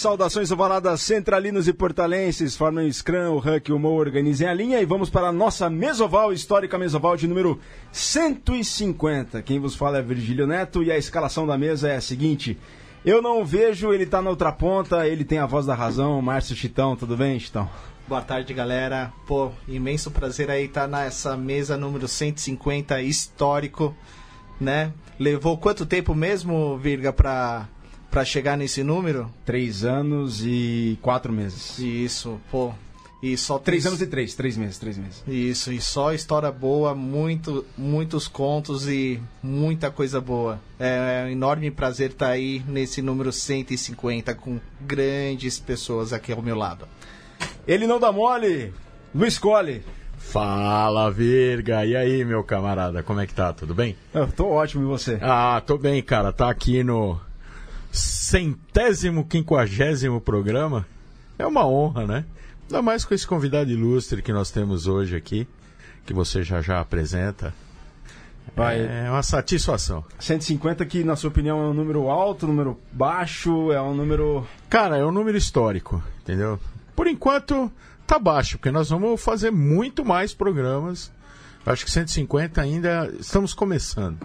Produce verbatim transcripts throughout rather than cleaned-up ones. Saudações ovaladas centralinos e portalenses, formem o Scrum, o Huck, o Mo, organizem a linha e vamos para a nossa mesoval, histórica mesoval de número cento e cinquenta. Quem vos fala é Virgílio Neto e a escalação da mesa é a seguinte: eu não o vejo, ele tá na outra ponta, ele tem a voz da razão, Márcio Chitão. Tudo bem, Chitão? Boa tarde, galera. Pô, imenso prazer aí estar nessa mesa número cento e cinquenta, histórico, né? Levou quanto tempo mesmo, Virga, pra... Pra chegar nesse número? Três anos e quatro meses. Isso, pô. E só três... três anos e três, três meses, três meses. Isso, e só história boa, muito, muitos contos e muita coisa boa. É um enorme prazer estar aí nesse número cento e cinquenta com grandes pessoas aqui ao meu lado. Ele não dá mole, Luiz Colle. Fala, Virga, e aí, meu camarada, como é que tá? Tudo bem? Eu tô ótimo, e você? Ah, tô bem, cara, tá aqui no... centésimo, quinquagésimo programa, é uma honra, né? Ainda mais com esse convidado ilustre que nós temos hoje aqui, que você já já apresenta. Vai. É uma satisfação. cento e cinquenta que, na sua opinião, é um número alto, número baixo, é um número... Cara, é um número histórico, entendeu? Por enquanto, tá baixo, porque nós vamos fazer muito mais programas. Acho que cento e cinquenta ainda estamos começando.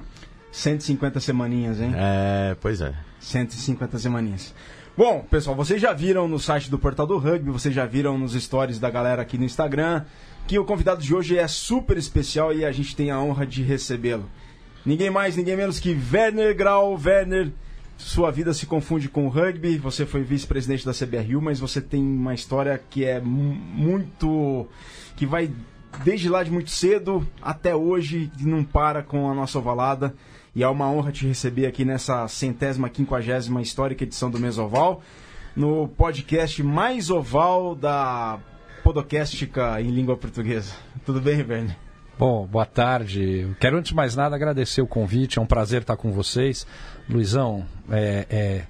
cento e cinquenta semaninhas, hein? É, pois é. cento e cinquenta semaninhas. Bom, pessoal, vocês já viram no site do Portal do Rugby, vocês já viram nos stories da galera aqui no Instagram, que o convidado de hoje é super especial e a gente tem a honra de recebê-lo. Ninguém mais, ninguém menos que Werner Grau. Werner, sua vida se confunde com o rugby, você foi vice-presidente da C B R U, mas você tem uma história que é muito... que vai desde lá de muito cedo até hoje e não para com a nossa ovalada. E é uma honra te receber aqui nessa centésima, quinquagésima histórica edição do Mesoval, no podcast mais oval da podocástica em língua portuguesa. Tudo bem, Werner? Bom, boa tarde. Quero, antes de mais nada, agradecer o convite. É um prazer estar com vocês. Luizão, é... é...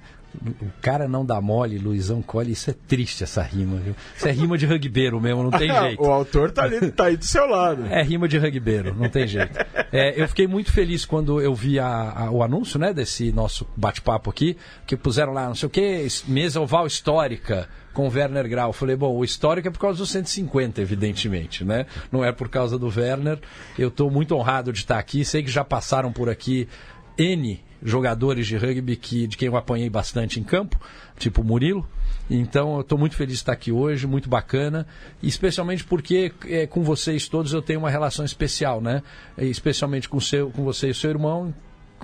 o cara não dá mole, Luizão Colle, isso é triste, essa rima, viu? Isso é rima de rugbeiro mesmo, não tem jeito. O autor tá ali, tá aí do seu lado. É rima de rugbeiro, não tem jeito. É, eu fiquei muito feliz quando eu vi a, a, o anúncio, né, desse nosso bate-papo aqui, que puseram lá, não sei o que, mesa oval histórica com o Werner Grau. Eu falei, bom, o histórico é por causa do cento e cinquenta, evidentemente, né? Não é por causa do Werner. Eu tô muito honrado de estar aqui, sei que já passaram por aqui N jogadores de rugby que, de quem eu apanhei bastante em campo, tipo o Murilo. Então eu estou muito feliz de estar aqui hoje, muito bacana, especialmente porque é, com vocês todos eu tenho uma relação especial, né? Especialmente com, seu, com você e seu irmão,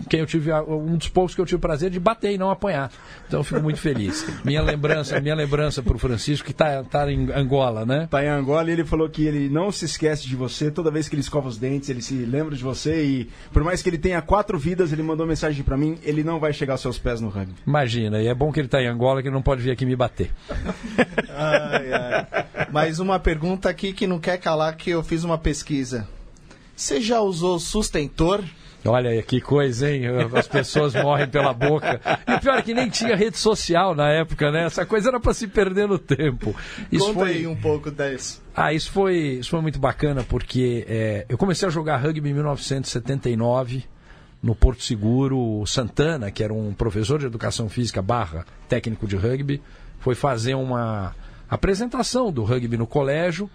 quem eu tive, um dos poucos que eu tive o prazer de bater e não apanhar. Então eu fico muito feliz. Minha lembrança, minha lembrança para o Francisco, que está tá em Angola, né? Está em Angola e ele falou que ele não se esquece de você. Toda vez que ele escova os dentes, ele se lembra de você. E por mais que ele tenha quatro vidas, ele mandou mensagem para mim, ele não vai chegar aos seus pés no rugby. Imagina, e é bom que ele está em Angola, que ele não pode vir aqui me bater. Ai, ai. Mas uma pergunta aqui que não quer calar, que eu fiz uma pesquisa. Você já usou sustentor? Olha aí, que coisa, hein? As pessoas morrem pela boca. E o pior é que nem tinha rede social na época, né? Essa coisa era para se perder no tempo. Isso Conta foi... aí um pouco disso. Ah, isso foi, isso foi muito bacana, porque é, eu comecei a jogar rugby em mil novecentos e setenta e nove, no Porto Seguro. Santana, que era um professor de educação física barra técnico de rugby, foi fazer uma apresentação do rugby no colégio,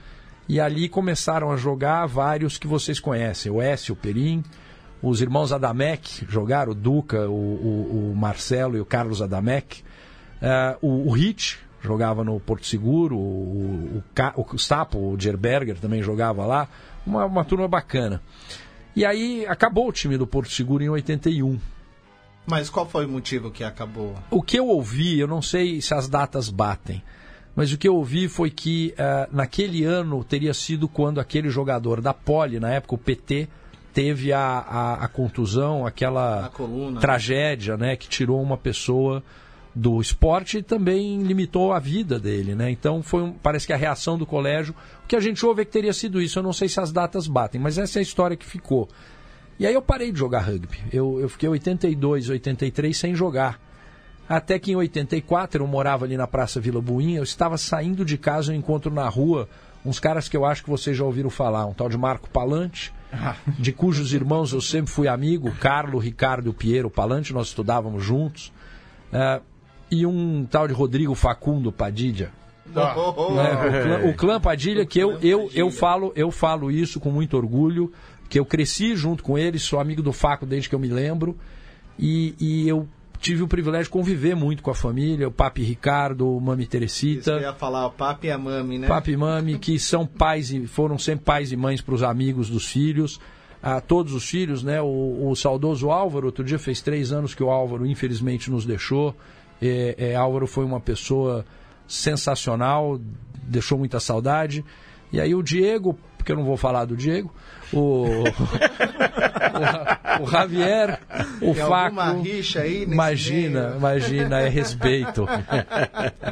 e ali começaram a jogar vários que vocês conhecem, o Écio, o Perim... Os irmãos Adamec jogaram, o Duca, o, o, o Marcelo e o Carlos Adamec. Uh, o, o Hit jogava no Porto Seguro, o, o, o Sapo, o Gerberger também jogava lá. Uma, uma turma bacana. E aí acabou o time do Porto Seguro em oitenta e um. Mas qual foi o motivo que acabou? O que eu ouvi, eu não sei se as datas batem, mas o que eu ouvi foi que uh, naquele ano teria sido quando aquele jogador da Poli, na época o P T... teve a, a, a contusão, aquela a coluna, tragédia, né? Né, que tirou uma pessoa do esporte e também limitou a vida dele, né? Então foi um, parece que a reação do colégio, o que a gente ouve é que teria sido isso. Eu não sei se as datas batem, mas essa é a história que ficou. E aí eu parei de jogar rugby, eu, eu fiquei oitenta e dois, oitenta e três sem jogar, até que em oitenta e quatro eu morava ali na Praça Vila Buinha, eu estava saindo de casa, eu encontro na rua uns caras que eu acho que vocês já ouviram falar, um tal de Marco Palante, de cujos irmãos eu sempre fui amigo, Carlo, Ricardo e o Piero Palante, nós estudávamos juntos. Uh, e um tal de Rodrigo Facundo Padilha. Tá. Oh, oh, oh. Né? O, clã, o clã Padilha, que eu, eu, eu, falo, eu falo isso com muito orgulho, que eu cresci junto com eles, sou amigo do Faco desde que eu me lembro, e, e eu tive o privilégio de conviver muito com a família, o Papi Ricardo, o Mami Teresita. Isso que eu ia falar, o Papi e a Mami, né? Papi e Mami, que são pais e foram sempre pais e mães para os amigos dos filhos, a todos os filhos, né? O, o saudoso Álvaro, outro dia fez três anos que o Álvaro infelizmente nos deixou. É, é, Álvaro foi uma pessoa sensacional, deixou muita saudade. E aí o Diego, porque eu não vou falar do Diego, o, o, o Javier, o Tem Faco, aí imagina, meio. imagina, é respeito.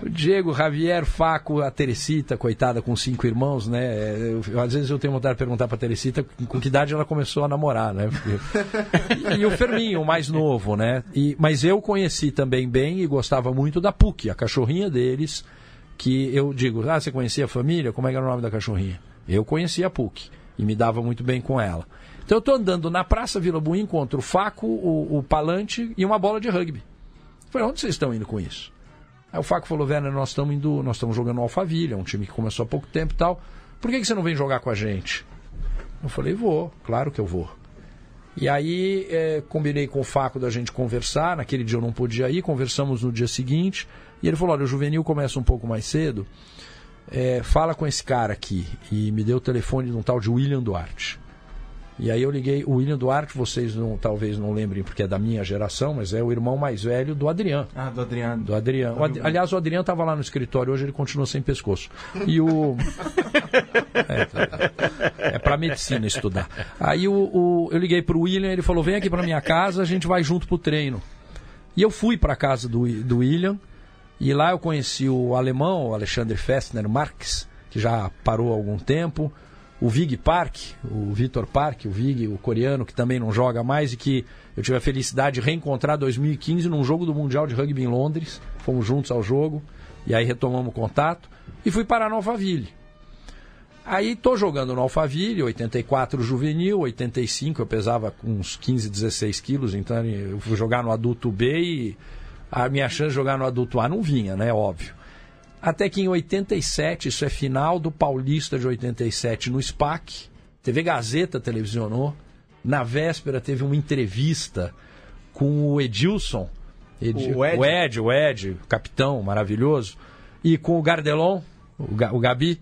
O Diego, Javier, Faco, a Teresita, coitada, com cinco irmãos, né? Eu, eu, às vezes eu tenho vontade de perguntar pra Teresita com que idade ela começou a namorar, né? E, e o Ferminho, o mais novo, né? E, mas eu conheci também bem e gostava muito da Puki, a cachorrinha deles, que eu digo, ah, você conhecia a família? Como é que era o nome da cachorrinha? Eu conhecia a Puki e me dava muito bem com ela. Então eu estou andando na Praça Vila Buim, encontro o Faco, o, o Palante e uma bola de rugby. Eu falei, onde vocês estão indo com isso? Aí o Faco falou, Werner, nós estamos indo, nós estamos jogando no Alphaville, é um time que começou há pouco tempo e tal. Por que, que você não vem jogar com a gente? Eu falei, vou, claro que eu vou. E aí é, combinei com o Faco da gente conversar, naquele dia eu não podia ir, conversamos no dia seguinte, e ele falou, olha, o juvenil começa um pouco mais cedo, é, fala com esse cara aqui, e me deu o telefone de um tal de William Duarte. E aí eu liguei, o William Duarte, vocês não, talvez não lembrem porque é da minha geração, mas é o irmão mais velho do Adriano. Ah, do Adriano. Do Adriano. O Ad... Aliás, o Adriano estava lá no escritório, hoje ele continua sem pescoço. E o... é tá... é para medicina estudar. Aí o, o... eu liguei para o William, ele falou, vem aqui para minha casa, a gente vai junto para o treino. E eu fui para a casa do, do William, e lá eu conheci o alemão, o Alexandre Festner Marques, que já parou há algum tempo, o Vig Park, o Vitor Park, o Vig, o coreano, que também não joga mais e que eu tive a felicidade de reencontrar em dois mil e quinze num jogo do Mundial de Rugby em Londres. Fomos juntos ao jogo e aí retomamos o contato e fui para Alphaville. Aí estou jogando no Alphaville, oitenta e quatro juvenil, oitenta e cinco, eu pesava uns quinze, dezesseis quilos, então eu fui jogar no adulto B e a minha chance de jogar no adulto A não vinha, né, óbvio. Até que em oitenta e sete, isso é final do Paulista de oitenta e sete no SPAC, T V Gazeta televisionou, na véspera teve uma entrevista com o Edilson, Edi, o, Ed. o Ed, o Ed, o capitão maravilhoso, e com o Gardelon, o, Ga, o Gabi,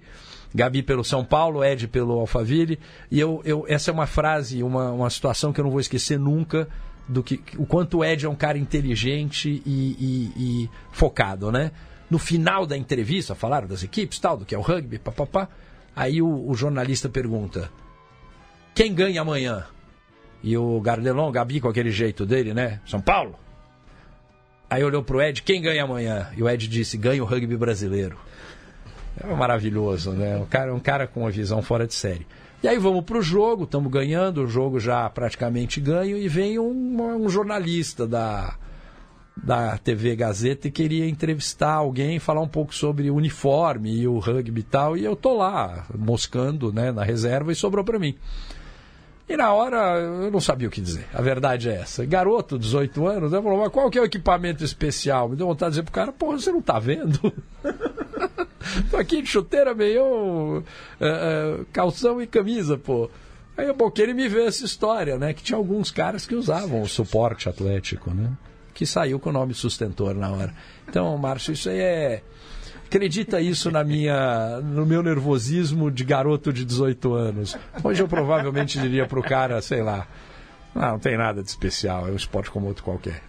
Gabi pelo São Paulo, Ed pelo Alphaville, e eu, eu, essa é uma frase, uma, uma situação que eu não vou esquecer nunca, do que, o quanto o Ed é um cara inteligente e, e, e focado, né? No final da entrevista, falaram das equipes, tal, do que é o rugby, papapá. Aí o, o jornalista pergunta, quem ganha amanhã? E o Gardelon, Gabi, com aquele jeito dele, né? São Paulo. Aí olhou pro Ed, quem ganha amanhã? E o Ed disse, ganha o rugby brasileiro. É maravilhoso, né? Um cara, um cara com uma visão fora de série. E aí vamos pro jogo, estamos ganhando, o jogo já praticamente ganho, e vem um, um jornalista da... da T V Gazeta e queria entrevistar alguém, falar um pouco sobre o uniforme e o rugby e tal, e eu tô lá, moscando, né, na reserva, e sobrou para mim. E na hora, eu não sabia o que dizer, a verdade é essa. Garoto, dezoito anos, né, falou, mas qual que é o equipamento especial? Me deu vontade de dizer pro cara, porra, você não tá vendo? Tô aqui de chuteira, meio uh, uh, calção e camisa, pô. Aí eu boquei ele me vê essa história, né, que tinha alguns caras que usavam o suporte atlético, né? Que saiu com o nome sustentor na hora. Então, Márcio, isso aí é... Acredita isso na minha, no meu nervosismo de garoto de dezoito anos. Hoje eu provavelmente diria pro cara, sei lá, não, não tem nada de especial, é um esporte como outro qualquer.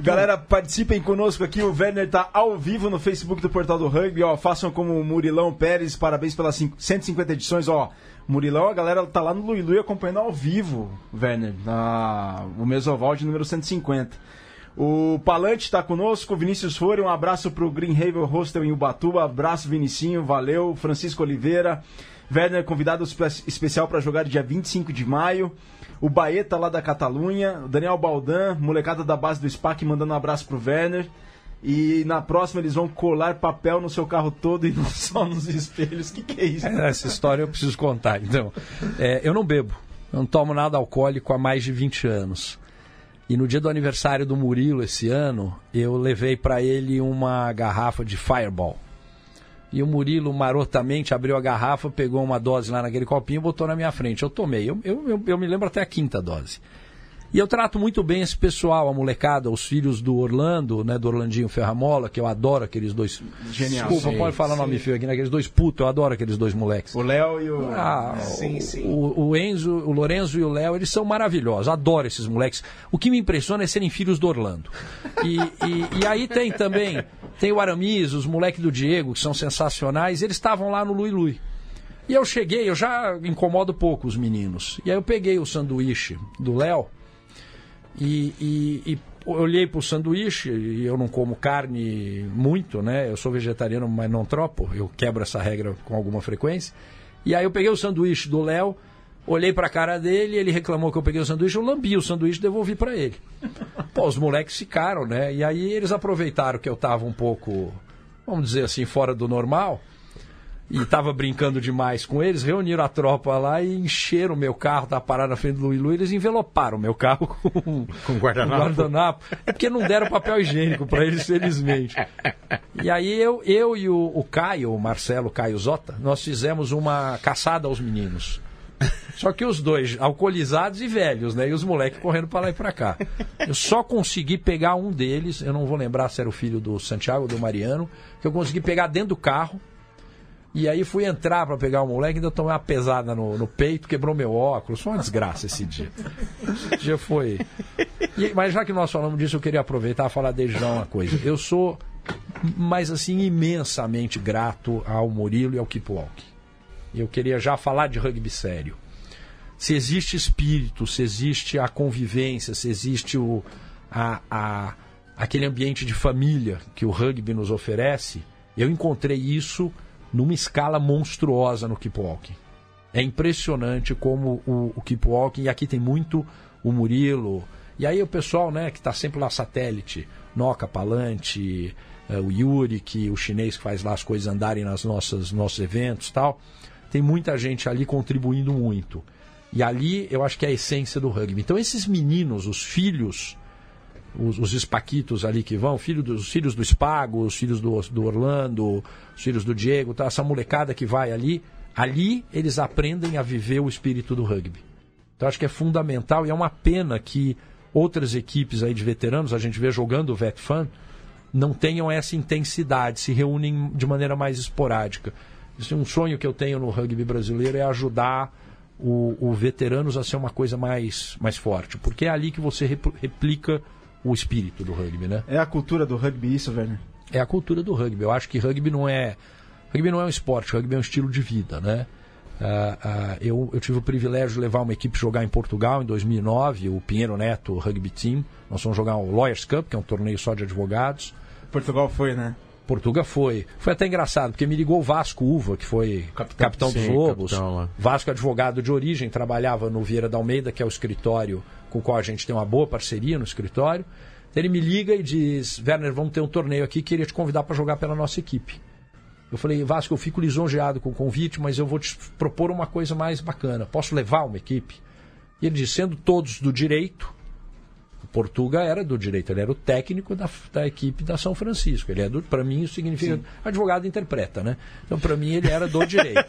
Galera, participem conosco aqui, o Werner tá ao vivo no Facebook do Portal do Rugby, ó, façam como o Murilão Pérez, parabéns pelas cento e cinquenta edições, ó. Murilão, a galera tá lá no Luilu acompanhando ao vivo, Werner, na... o Mesoval de número cento e cinquenta. O Palante está conosco, Vinícius Fore, um abraço pro Green Haven Hostel em Ubatuba, abraço Vinicinho, valeu, Francisco Oliveira, Werner convidado especial para jogar dia vinte e cinco de maio, o Baeta lá da Catalunha, o Daniel Baldan, molecada da base do SPAC mandando um abraço pro Werner. E na próxima eles vão colar papel no seu carro todo e não só nos espelhos. Que que é isso? Essa história eu preciso contar. Então, é, eu não bebo, eu não tomo nada alcoólico há mais de vinte anos. E no dia do aniversário do Murilo esse ano, eu levei para ele uma garrafa de Fireball. E o Murilo marotamente abriu a garrafa, pegou uma dose lá naquele copinho e botou na minha frente. Eu tomei, eu, eu, eu, eu me lembro até a quinta dose. E eu trato muito bem esse pessoal, a molecada, os filhos do Orlando, né, do Orlandinho Ferramola, que eu adoro aqueles dois... Genial. Desculpa, sim, pode falar o nome feio aqui, né? Aqueles dois putos, eu adoro aqueles dois moleques. O Léo e o... Ah, sim, sim. O, o Enzo, o Lorenzo e o Léo, eles são maravilhosos, adoro esses moleques. O que me impressiona é serem filhos do Orlando. E, e, e aí tem também, tem o Aramis, os moleques do Diego, que são sensacionais, eles estavam lá no Lui-Lui. E eu cheguei, eu já incomodo pouco os meninos. E aí eu peguei o sanduíche do Léo, E, e, e olhei pro sanduíche, e eu não como carne muito, né? Eu sou vegetariano, mas não tropo, eu quebro essa regra com alguma frequência. E aí eu peguei o sanduíche do Léo, olhei pra cara dele, ele reclamou que eu peguei o sanduíche, eu lambi o sanduíche e devolvi pra ele. Pô, os moleques ficaram, né? E aí eles aproveitaram que eu tava um pouco, vamos dizer assim, fora do normal, e tava brincando demais com eles, reuniram a tropa lá e encheram o meu carro, tava parado na frente do Lui-Lui, eles enveloparam o meu carro com, com guardanapo. guardanapo. É porque não deram papel higiênico para eles, felizmente. E aí eu, eu e o, o Caio, o Marcelo Caio Zota, nós fizemos uma caçada aos meninos. Só que os dois, alcoolizados e velhos, né? E os moleques correndo para lá e para cá. Eu só consegui pegar um deles, eu não vou lembrar se era o filho do Santiago ou do Mariano, que eu consegui pegar dentro do carro. E aí fui entrar pra pegar o moleque, ainda tomei uma pesada no, no peito, quebrou meu óculos. Foi uma desgraça esse dia. Esse dia foi... E, mas já que nós falamos disso, eu queria aproveitar e falar desde já uma coisa. Eu sou, mas assim, imensamente grato ao Murilo e ao Keep Walk. Eu queria já falar de rugby sério. Se existe espírito, se existe a convivência, se existe o, a, a, aquele ambiente de família que o rugby nos oferece, eu encontrei isso... numa escala monstruosa no Keep Walking. É impressionante como o, o Keep Walking, e aqui tem muito o Murilo, e aí o pessoal, né, que está sempre lá satélite, Noca, Palante, uh, o Yuri, que o chinês que faz lá as coisas andarem nas nossas nossos eventos e tal, tem muita gente ali contribuindo muito. E ali eu acho que é a essência do rugby. Então esses meninos, os filhos, os, os espaquitos ali que vão, filho dos, os filhos do Espago, os filhos do, do Orlando, os filhos do Diego, tá? Essa molecada que vai ali, ali eles aprendem a viver o espírito do rugby. Então acho que é fundamental, e é uma pena que outras equipes aí de veteranos, a gente vê jogando o VetFan, não tenham essa intensidade, se reúnem de maneira mais esporádica. Isso é um sonho que eu tenho no rugby brasileiro, é ajudar o, o veteranos a ser uma coisa mais, mais forte, porque é ali que você replica o espírito do rugby, né? É a cultura do rugby isso, Werner? É a cultura do rugby. Eu acho que rugby não é... Rugby não é um esporte, rugby é um estilo de vida, né? Uh, uh, eu, eu tive o privilégio de levar uma equipe jogar em Portugal em dois mil e nove, o Pinheiro Neto o Rugby Team. Nós fomos jogar o Lawyers Cup, que é um torneio só de advogados. Portugal foi, né? Portuga foi. Foi até engraçado, porque me ligou o Vasco Uva, que foi capitão, capitão dos sim, Lobos. Capitão, Vasco, advogado de origem, trabalhava no Vieira da Almeida, que é o escritório com o qual a gente tem uma boa parceria no escritório. Então ele me liga e diz, Werner, vamos ter um torneio aqui, queria te convidar para jogar pela nossa equipe. Eu falei, Vasco, eu fico lisonjeado com o convite, mas eu vou te propor uma coisa mais bacana. Posso levar uma equipe? E ele diz, sendo todos do direito... Portuga era do direito, ele era o técnico da, da equipe da São Francisco. Ele é do, para mim isso significa sim. Advogado interpreta, né? Então para mim ele era do direito.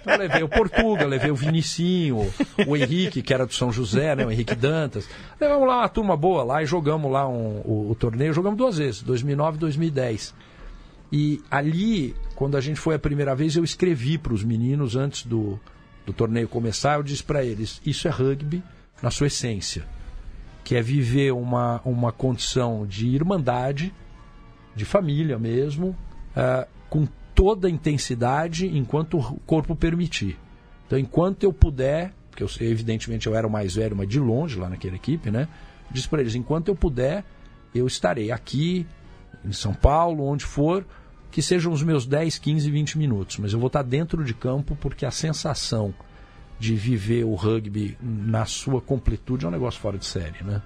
Então eu levei o Portuga, levei o Vinicinho, o Henrique, que era do São José, né? O Henrique Dantas. Levamos lá uma turma boa lá e jogamos lá um, o, o torneio, jogamos duas vezes, dois mil e nove e dois mil e dez. E ali, quando a gente foi a primeira vez, eu escrevi para os meninos antes do, do torneio começar, eu disse para eles, isso é rugby na sua essência. Que é viver uma, uma condição de irmandade, de família mesmo, uh, com toda a intensidade enquanto o corpo permitir. Então, enquanto eu puder, porque eu, evidentemente eu era o mais velho, mas de longe lá naquela equipe, né? Disse para eles, enquanto eu puder, eu estarei aqui, em São Paulo, onde for, que sejam os meus dez, quinze, vinte minutos. Mas eu vou estar dentro de campo porque a sensação... de viver o rugby na sua completude é um negócio fora de série, né?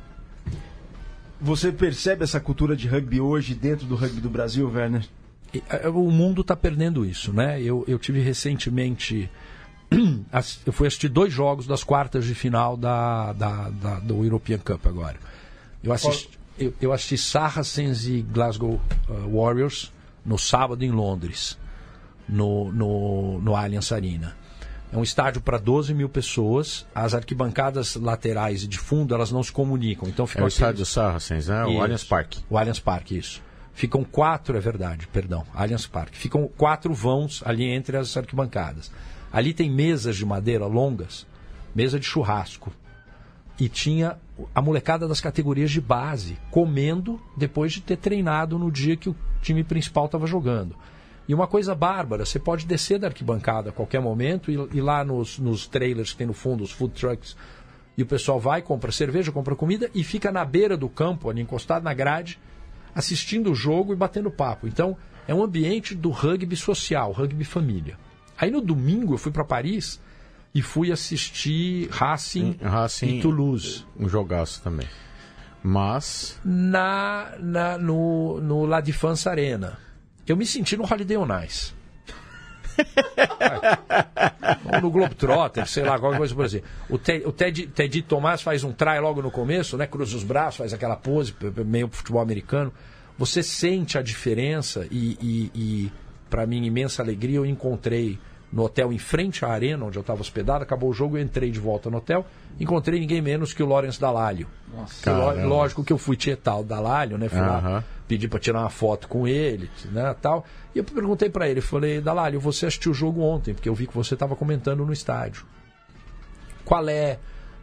Você percebe essa cultura de rugby hoje dentro do rugby do Brasil, Werner? O mundo está perdendo isso, né? Eu, eu tive recentemente... Eu fui assistir dois jogos das quartas de final da, da, da, do European Cup agora. Eu assisti, eu, eu assisti Saracens e Glasgow uh, Warriors no sábado em Londres, no, no, no Allianz Arena. É um estádio para doze mil pessoas. As arquibancadas laterais e de fundo, elas não se comunicam. Então, fica é o aqueles... estádio Saracens, né? Isso. O Allianz Park. O Allianz Park, isso. Ficam quatro, é verdade, perdão, Allianz Park. Ficam quatro vãos ali entre as arquibancadas. Ali tem mesas de madeira longas, mesa de churrasco. E tinha a molecada das categorias de base comendo depois de ter treinado no dia que o time principal estava jogando. E uma coisa bárbara, você pode descer da arquibancada a qualquer momento e, e lá nos, nos trailers que tem no fundo, os food trucks, e o pessoal vai, compra cerveja, compra comida e fica na beira do campo, ali encostado na grade, assistindo o jogo e batendo papo. Então, é um ambiente do rugby social, rugby família. Aí no domingo eu fui para Paris e fui assistir Racing, Racing e Toulouse. Um jogaço também. Mas... Na, na, no, no La Défense Arena. Eu me senti no Holiday on Ice. Ou no Globetrotter, sei lá, qualquer coisa por assim. O, Te, o Ted, Teddy Tomás faz um try logo no começo, né? Cruza os braços, faz aquela pose, meio futebol americano. Você sente a diferença e, e, e para mim, imensa alegria, eu encontrei no hotel em frente à arena, onde eu estava hospedado, acabou o jogo, eu entrei de volta no hotel, encontrei ninguém menos que o Lawrence Dallaglio. Nossa, que, lógico que eu fui tietar o Dallaglio, né? Fui uh-huh. lá, pedi para tirar uma foto com ele, né, tal. E eu perguntei para ele, falei, Dallaglio, você assistiu o jogo ontem, porque eu vi que você estava comentando no estádio. Qual é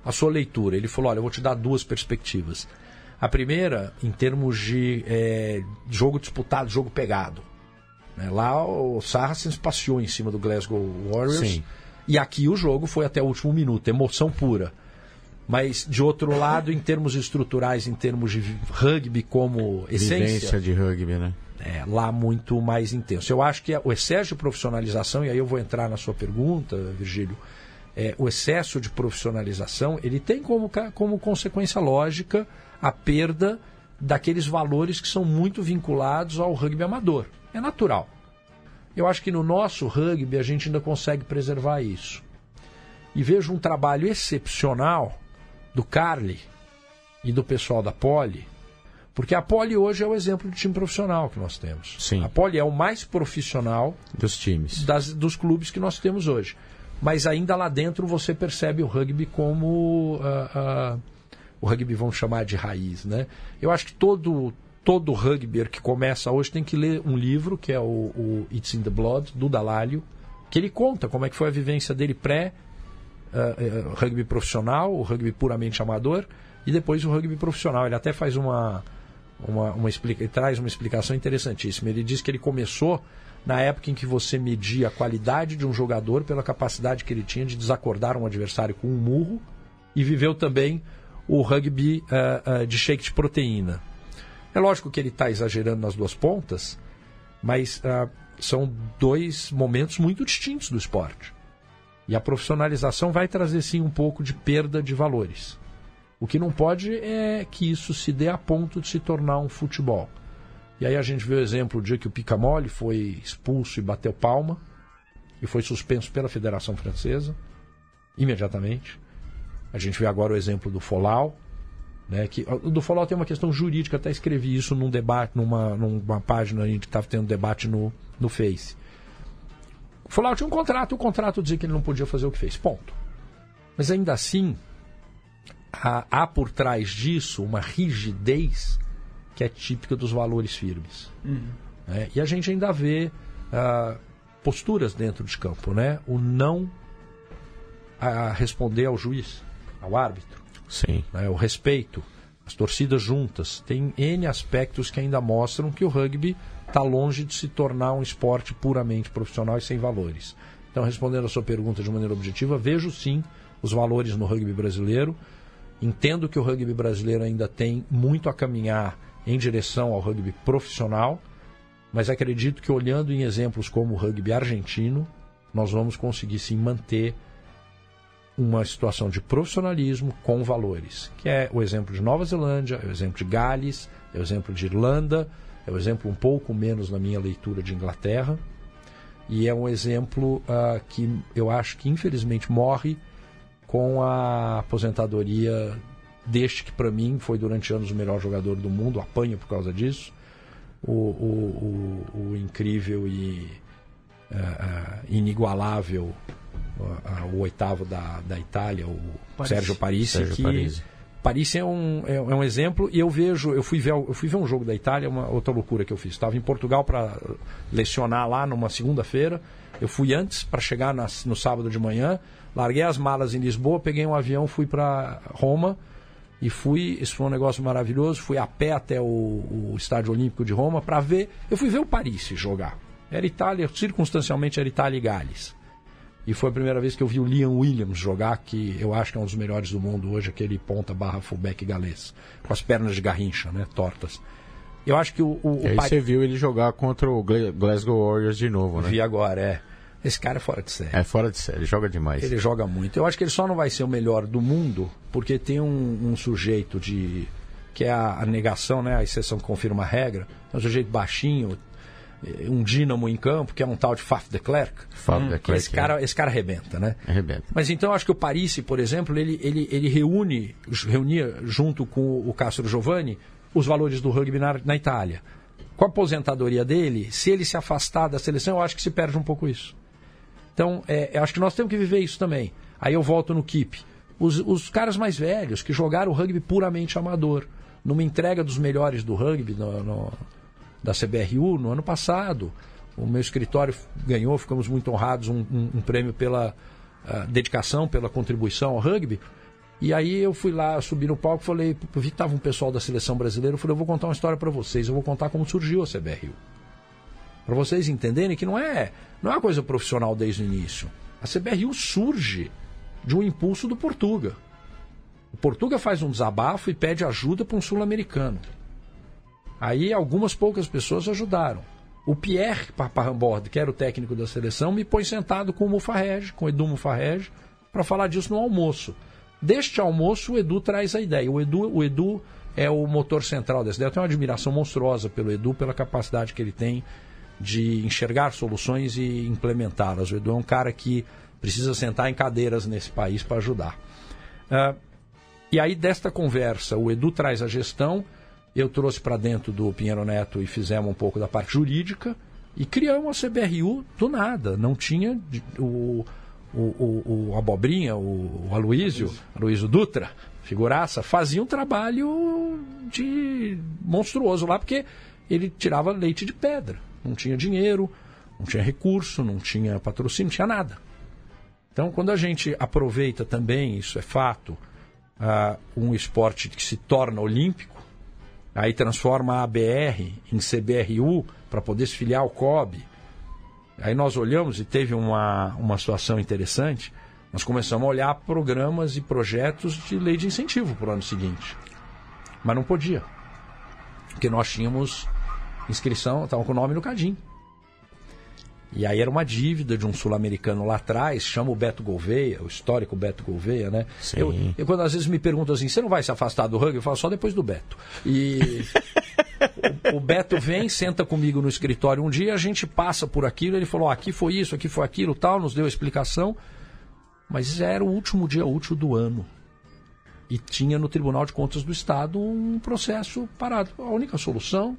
a sua leitura? Ele falou, olha, eu vou te dar duas perspectivas. A primeira, em termos de é, jogo disputado, jogo pegado. Lá o Saracens passeou em cima do Glasgow Warriors. Sim. E aqui o jogo foi até o último minuto, emoção pura. Mas de outro lado, em termos estruturais, em termos de rugby como essência, vivência de rugby, né? É, lá muito mais intenso. Eu acho que o excesso de profissionalização, e aí eu vou entrar na sua pergunta, Virgílio, é, o excesso de profissionalização, ele tem como, como consequência lógica a perda daqueles valores que são muito vinculados ao rugby amador. É natural. Eu acho que no nosso rugby a gente ainda consegue preservar isso. E vejo um trabalho excepcional do Carli e do pessoal da Poli, porque a Poli hoje é o exemplo de time profissional que nós temos. Sim. A Poli é o mais profissional dos times, das, dos clubes que nós temos hoje. Mas ainda lá dentro você percebe o rugby como... Uh, uh, o rugby vamos chamar de raiz, né? Eu acho que todo... Todo rugby que começa hoje tem que ler um livro, que é o, o It's in the Blood, do Dallaglio, que ele conta como é que foi a vivência dele pré-rugby uh, uh, profissional, o rugby puramente amador, e depois o rugby profissional. Ele até faz uma, uma, uma explica, ele traz uma explicação interessantíssima. Ele diz que ele começou na época em que você media a qualidade de um jogador pela capacidade que ele tinha de desacordar um adversário com um murro, e viveu também o rugby uh, uh, de shake de proteína. É lógico que ele está exagerando nas duas pontas, mas ah, são dois momentos muito distintos do esporte. E a profissionalização vai trazer, sim, um pouco de perda de valores. O que não pode é que isso se dê a ponto de se tornar um futebol. E aí a gente vê o exemplo do dia que o Picamole foi expulso e bateu palma, e foi suspenso pela Federação Francesa, imediatamente. A gente vê agora o exemplo do Folau, né, que, do Folau tem uma questão jurídica, até escrevi isso num debate, numa, numa página a gente estava tendo debate no, no Face. O Folau tinha um contrato, o contrato dizia que ele não podia fazer o que fez, ponto. Mas ainda assim, há, há por trás disso uma rigidez que é típica dos valores firmes. Uhum. Né? E a gente ainda vê uh, posturas dentro de campo, né? O não a responder ao juiz, ao árbitro. Sim. Né, o respeito, as torcidas juntas, tem N aspectos que ainda mostram que o rugby está longe de se tornar um esporte puramente profissional e sem valores. Então, respondendo a sua pergunta de maneira objetiva, vejo sim os valores no rugby brasileiro, entendo que o rugby brasileiro ainda tem muito a caminhar em direção ao rugby profissional, mas acredito que olhando em exemplos como o rugby argentino, nós vamos conseguir sim manter uma situação de profissionalismo com valores, que é o exemplo de Nova Zelândia, é o exemplo de Gales, é o exemplo de Irlanda, é o exemplo um pouco menos na minha leitura de Inglaterra, e é um exemplo uh, que eu acho que infelizmente morre com a aposentadoria deste que para mim foi durante anos o melhor jogador do mundo, apanho por causa disso, o, o, o, o incrível e uh, inigualável uh, uh, o oitavo da, da Itália, o Paris. Sérgio Parisi, Sérgio que Parisi. Parisi é um, é, é um exemplo, e eu vejo, eu fui ver, eu fui ver um jogo da Itália, uma outra loucura que eu fiz, estava em Portugal para lecionar lá numa segunda-feira, eu fui antes para chegar na, no sábado de manhã, larguei as malas em Lisboa, peguei um avião, fui para Roma. E fui, isso foi um negócio maravilhoso, fui a pé até o, o Estádio Olímpico de Roma para ver, eu fui ver o Paris jogar. Era Itália, circunstancialmente era Itália e Gales. E foi a primeira vez que eu vi o Liam Williams jogar, que eu acho que é um dos melhores do mundo hoje, aquele ponta barra fullback galês, com as pernas de garrincha, né, tortas. Eu acho que o... o, o e aí Paris... você viu ele jogar contra o Glasgow Warriors de novo, né? Vi agora, é. Esse cara é fora de série. É fora de série, ele joga demais. Ele joga muito. Eu acho que ele só não vai ser o melhor do mundo, porque tem um, um sujeito de... que é a, a negação, né? A exceção que confirma a regra. É um sujeito baixinho, um dínamo em campo, que é um tal de Faf de Klerk. Faf de Klerk. Esse cara, esse cara arrebenta, né? Arrebenta. Mas então eu acho que o Parisi, por exemplo, ele, ele, ele reúne, reunia junto com o Castro Giovanni os valores do rugby na, na Itália. Com a aposentadoria dele, se ele se afastar da seleção, eu acho que se perde um pouco isso. Então, é, eu acho que nós temos que viver isso também. Aí eu volto no Keep. Os, os caras mais velhos, que jogaram o rugby puramente amador, numa entrega dos melhores do rugby no, no, da C B R U no ano passado. O meu escritório ganhou, ficamos muito honrados, um, um, um prêmio pela uh, dedicação, pela contribuição ao rugby. E aí eu fui lá, subi no palco, falei, vi que tava um pessoal da seleção brasileira, eu falei, eu vou contar uma história para vocês, eu vou contar como surgiu a C B R U. Para vocês entenderem que não é, não é uma coisa profissional desde o início. A C B R U surge de um impulso do Portuga. O Portuga faz um desabafo e pede ajuda para um sul-americano. Aí algumas poucas pessoas ajudaram. O Pierre Parrambord, que era o técnico da seleção, me pôs sentado com o Mufarrege, com o Edu Mufarrege, para falar disso no almoço. Deste almoço, o Edu traz a ideia. O Edu, o Edu é o motor central dessa ideia. Eu tenho uma admiração monstruosa pelo Edu, pela capacidade que ele tem de enxergar soluções e implementá-las. O Edu é um cara que precisa sentar em cadeiras nesse país para ajudar. Uh, e aí, desta conversa, o Edu traz a gestão, eu trouxe para dentro do Pinheiro Neto e fizemos um pouco da parte jurídica e criamos a C B R U do nada. Não tinha o, o, o, o Abobrinha, o, o Aloysio, Aloysio Dutra, figuraça, fazia um trabalho de monstruoso lá, porque ele tirava leite de pedra. Não tinha dinheiro, não tinha recurso, não tinha patrocínio, não tinha nada. Então, quando a gente aproveita também, isso é fato, uh, um esporte que se torna olímpico, aí transforma a A B R em C B R U para poder se filiar ao C O B. Aí nós olhamos e teve uma, uma situação interessante, nós começamos a olhar programas e projetos de lei de incentivo para o ano seguinte. Mas não podia, porque nós tínhamos... inscrição, estava com o nome no Cadim. E aí era uma dívida de um sul-americano lá atrás, chama o Beto Gouveia, o histórico Beto Gouveia, né? Sim. Eu, eu quando às vezes me perguntam assim, você não vai se afastar do rugby? Eu falo, só depois do Beto. E o, o Beto vem, senta comigo no escritório um dia, a gente passa por aquilo, ele falou, oh, aqui foi isso, aqui foi aquilo, tal, nos deu a explicação. Mas era o último dia útil do ano. E tinha no Tribunal de Contas do Estado um processo parado. A única solução...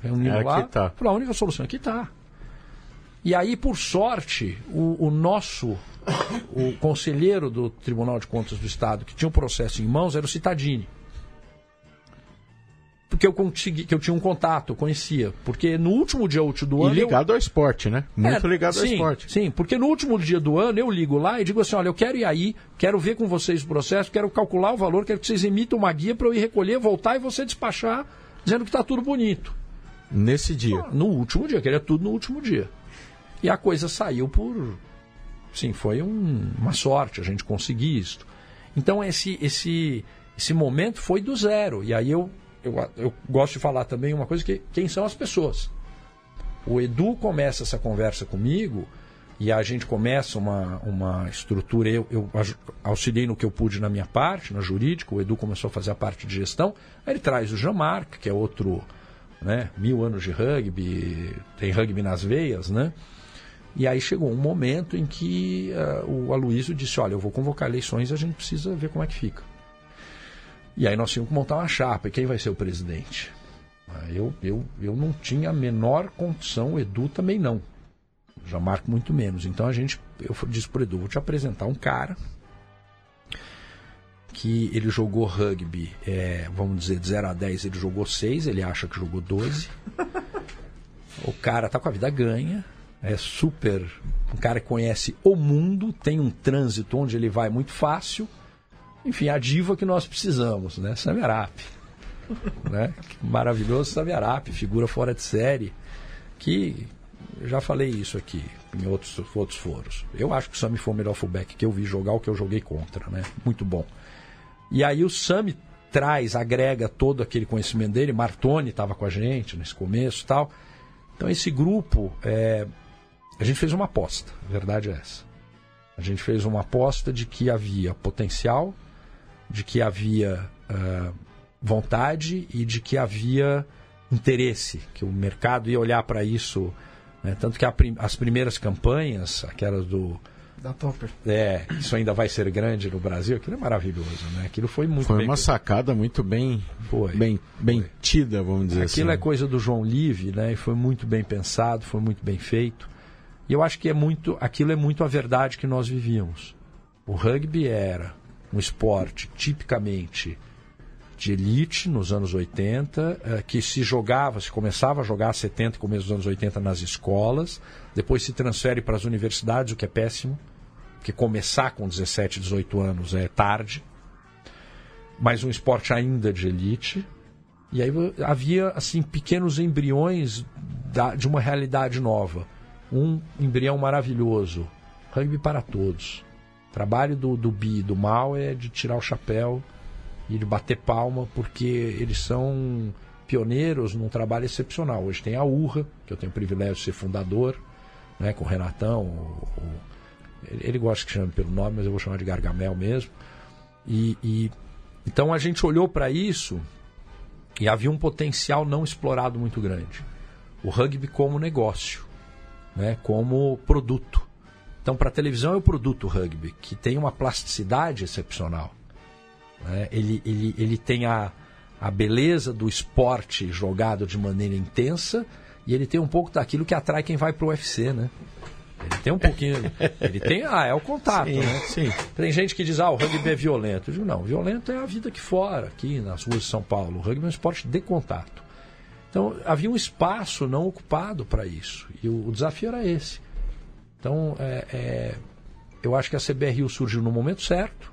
reunindo é, lá, tá. A única solução aqui está. E aí, por sorte, o, o nosso o conselheiro do Tribunal de Contas do Estado, que tinha um processo em mãos, era o Cittadini. Porque eu consegui, que eu tinha um contato, eu conhecia. Porque no último dia útil do ano... E ligado eu... ao esporte, né? Muito é, ligado sim, ao esporte. Sim, porque no último dia do ano eu ligo lá e digo assim, olha, eu quero ir aí, quero ver com vocês o processo, quero calcular o valor, quero que vocês emitam uma guia para eu ir recolher, voltar e você despachar, dizendo que está tudo bonito. Nesse dia? No último dia, queria tudo no último dia. E a coisa saiu por... Sim, foi um, uma sorte a gente conseguir isso. Então, esse, esse, esse momento foi do zero. E aí eu, eu, eu gosto de falar também uma coisa, que quem são as pessoas. O Edu começa essa conversa comigo e a gente começa uma, uma estrutura. Eu, eu auxiliei no que eu pude na minha parte, na jurídica. O Edu começou a fazer a parte de gestão. Aí ele traz o Jamarca, que é outro... né? Mil anos de rugby, tem rugby nas veias, né? E aí chegou um momento em que uh, o Aloysio disse, olha, eu vou convocar eleições, a gente precisa ver como é que fica. E aí nós tínhamos que montar uma chapa. E quem vai ser o presidente? Eu, eu, eu não tinha a menor condição, o Edu também não. Já marco muito menos. Então a gente, eu disse pro Edu, vou te apresentar um cara que ele jogou rugby, é, vamos dizer, de zero a dez, ele jogou seis, ele acha que jogou doze. O cara tá com a vida ganha, é super... Um cara que conhece o mundo, tem um trânsito onde ele vai muito fácil. Enfim, a diva que nós precisamos, né? Saviarap. Né? Maravilhoso Saviarap, figura fora de série, que... Já falei isso aqui em outros, outros foros. Eu acho que o Sami foi o melhor fullback que eu vi jogar, o que eu joguei contra, né? Muito bom. E aí o Sami traz, agrega todo aquele conhecimento dele. Martoni estava com a gente nesse começo e tal. Então esse grupo, é... a gente fez uma aposta, a verdade é essa. A gente fez uma aposta de que havia potencial, de que havia uh, vontade e de que havia interesse, que o mercado ia olhar para isso... Né? Tanto que a prim- as primeiras campanhas, aquelas do... Da Topper. É, isso ainda vai ser grande no Brasil, aquilo é maravilhoso, né? Aquilo foi muito Foi bem... uma sacada muito bem, foi, bem, bem foi. tida, vamos dizer aquilo assim. Aquilo é coisa do João Live, né? E foi muito bem pensado, foi muito bem feito. E eu acho que é muito, aquilo é muito a verdade que nós vivíamos. O rugby era um esporte tipicamente de elite nos anos oitenta, que se jogava, se começava a jogar a setenta, começo dos anos oitenta nas escolas, depois se transfere para as universidades, o que é péssimo, porque começar com dezessete, dezoito anos é tarde, mas um esporte ainda de elite, e aí havia assim, pequenos embriões da, de uma realidade nova, um embrião maravilhoso, rugby para todos. O trabalho do, do Bi e do Mal é de tirar o chapéu e de bater palma, porque eles são pioneiros num trabalho excepcional. Hoje tem a U R R A, que eu tenho o privilégio de ser fundador, né, com o Renatão. O, o, ele gosta que chame pelo nome, mas eu vou chamar de Gargamel mesmo. E, e, então a gente olhou para isso e havia um potencial não explorado muito grande. O rugby como negócio, né, como produto. Então para a televisão é o produto rugby, que tem uma plasticidade excepcional. É, ele, ele, ele tem a, a beleza do esporte jogado de maneira intensa e ele tem um pouco daquilo que atrai quem vai pro U F C, né? Ele tem um pouquinho... ele tem, ah, é o contato, sim, né? Sim. Tem gente que diz, ah, o rugby é violento. Eu digo, não, violento é a vida aqui fora, aqui nas ruas de São Paulo. O rugby é um esporte de contato. Então, havia um espaço não ocupado para isso. E o, o desafio era esse. Então, é, é, eu acho que a C B R U surgiu no momento certo,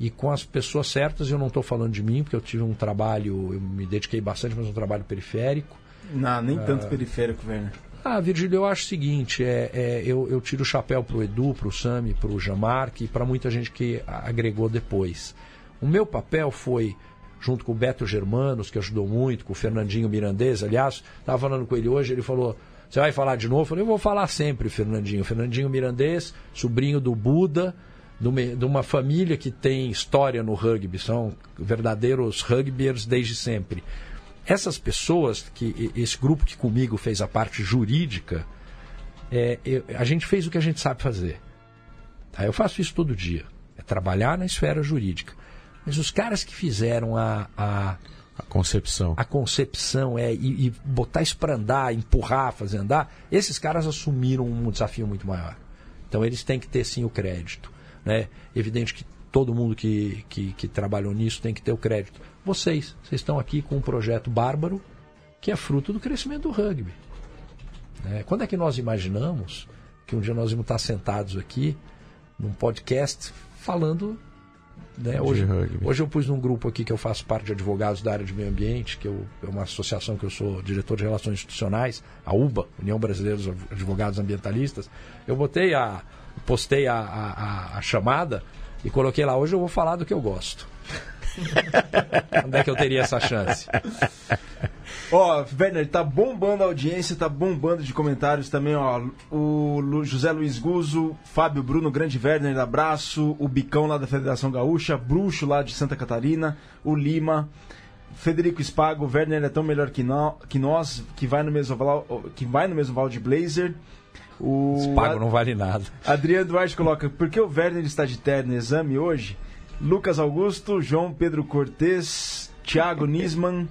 e com as pessoas certas. Eu não estou falando de mim, porque eu tive um trabalho, eu me dediquei bastante, mas um trabalho periférico. Não, nem ah, tanto periférico, Werner. Ah, Virgílio, eu acho o seguinte, é, é, eu, eu tiro o chapéu pro Edu, pro Sami, pro Jamarque e para muita gente que agregou depois. O meu papel foi, junto com o Beto Germanos, que ajudou muito, com o Fernandinho Mirandês, aliás, estava falando com ele hoje, ele falou... Você vai falar de novo? Eu falei, eu vou falar sempre, Fernandinho. Fernandinho Mirandês, sobrinho do Buda, de uma família que tem história no rugby, são verdadeiros rugbyers desde sempre. Essas pessoas, que, esse grupo que comigo fez a parte jurídica, é, eu, a gente fez o que a gente sabe fazer. Tá? Eu faço isso todo dia, é trabalhar na esfera jurídica. Mas os caras que fizeram a... a, a concepção. A concepção, é, e, e botar isso para andar, empurrar, fazer andar, esses caras assumiram um desafio muito maior. Então eles têm que ter sim o crédito. É evidente que todo mundo que, que, que trabalhou nisso tem que ter o crédito. Vocês, vocês estão aqui com um projeto bárbaro que é fruto do crescimento do rugby. É, quando é que nós imaginamos que um dia nós íamos estar sentados aqui num podcast falando... Né, hoje, hoje eu pus num grupo aqui que eu faço parte de advogados da área de meio ambiente, que eu, é uma associação que eu sou diretor de relações institucionais, a U B A, União Brasileira dos Advogados Ambientalistas. Eu botei a... postei a, a, a chamada e coloquei lá, hoje eu vou falar do que eu gosto. Onde é que eu teria essa chance? Ó, oh, Werner, tá bombando a audiência, tá bombando de comentários também, ó. O Lu, José Luiz Guzzo, Fábio Bruno, grande Werner, abraço. O Bicão lá da Federação Gaúcha, Bruxo lá de Santa Catarina, o Lima, Federico Espago, Werner é tão melhor que, no, que nós, que vai no mesoval, que vai no mesoval de blazer. O Espago não vale nada. Adriano Duarte coloca, por que o Werner está de terno no exame hoje? Lucas Augusto, João Pedro Cortez, Thiago Nisman,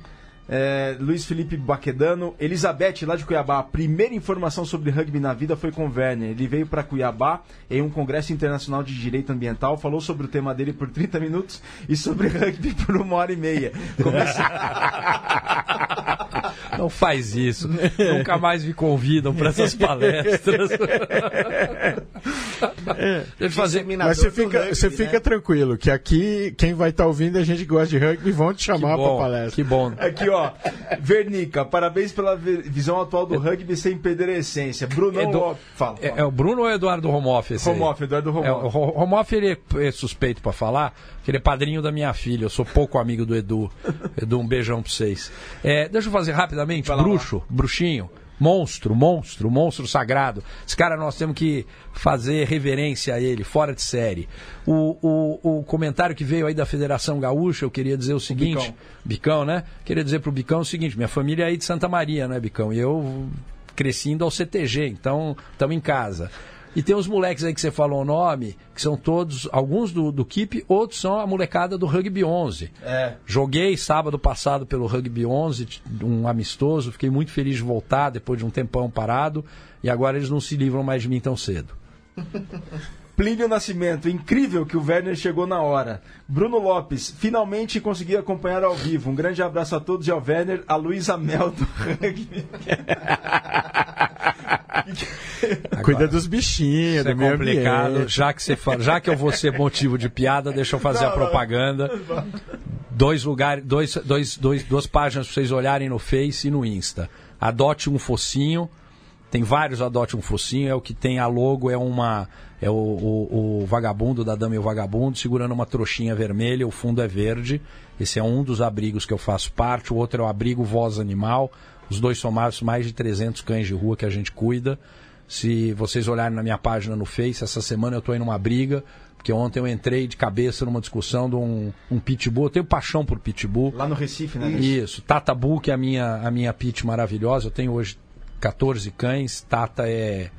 é, Luiz Felipe Baquedano, Elizabeth, lá de Cuiabá. A primeira informação sobre rugby na vida foi com o Werner. Ele veio para Cuiabá em um congresso internacional de direito ambiental, falou sobre o tema dele por trinta minutos e sobre rugby por uma hora e meia. Começou... Não faz isso. Nunca mais me convidam para essas palestras. É. Fazer... Mas você fica, rugby, você né? fica tranquilo, que aqui quem vai estar tá ouvindo, a gente gosta de rugby, vão te chamar para palestra. Que bom. Aqui, ó. Vernica, parabéns pela visão atual do rugby sem perder a essência. Bruno Edu... fala, fala. É, é o Bruno ou é Eduardo Romoff? Romoff, Eduardo Romoff. É, o Romoff, ele é suspeito para falar, porque ele é padrinho da minha filha. Eu sou pouco amigo do Edu. Edu, um beijão para vocês. É, deixa eu fazer rapidamente. Fala, bruxo, lá. bruxinho. Monstro, monstro, monstro sagrado. Esse cara nós temos que fazer reverência a ele, fora de série. O, o, o comentário que veio aí da Federação Gaúcha, eu queria dizer o seguinte... O Bicão. Bicão, né? Queria dizer pro Bicão o seguinte, minha família é aí de Santa Maria, né, Bicão? E eu cresci indo ao C T G, então estamos em casa. E tem os moleques aí que você falou o nome, que são todos, alguns do, do K I P, outros são a molecada do Rugby onze. É. Joguei sábado passado pelo Rugby onze, um amistoso, fiquei muito feliz de voltar depois de um tempão parado, e agora eles não se livram mais de mim tão cedo. Plínio Nascimento, incrível que o Werner chegou na hora. Bruno Lopes, finalmente consegui acompanhar ao vivo. Um grande abraço a todos e ao Werner, a Luísa Mel do rugby. Agora, cuida dos bichinhos, do meio complicado. Já que, você fala, já que eu vou ser motivo de piada, deixa eu fazer não, a propaganda. Não. Dois lugares, dois, dois, dois, duas páginas para vocês olharem no Face e no Insta. Adote um focinho. Tem vários Adote um Focinho, é o que tem a logo, é uma é o, o, o vagabundo da Dama e o Vagabundo segurando uma trouxinha vermelha, o fundo é verde. Esse é um dos abrigos que eu faço parte, o outro é o abrigo Voz Animal. Os dois somados, mais de trezentos cães de rua que a gente cuida. Se vocês olharem na minha página no Face, essa semana eu estou em uma briga, porque ontem eu entrei de cabeça numa discussão de um, um pitbull. Eu tenho paixão por pitbull. Lá no Recife, né? Isso. Tata Bull, que é a minha, a minha pit maravilhosa, eu tenho hoje catorze cães, Tata é...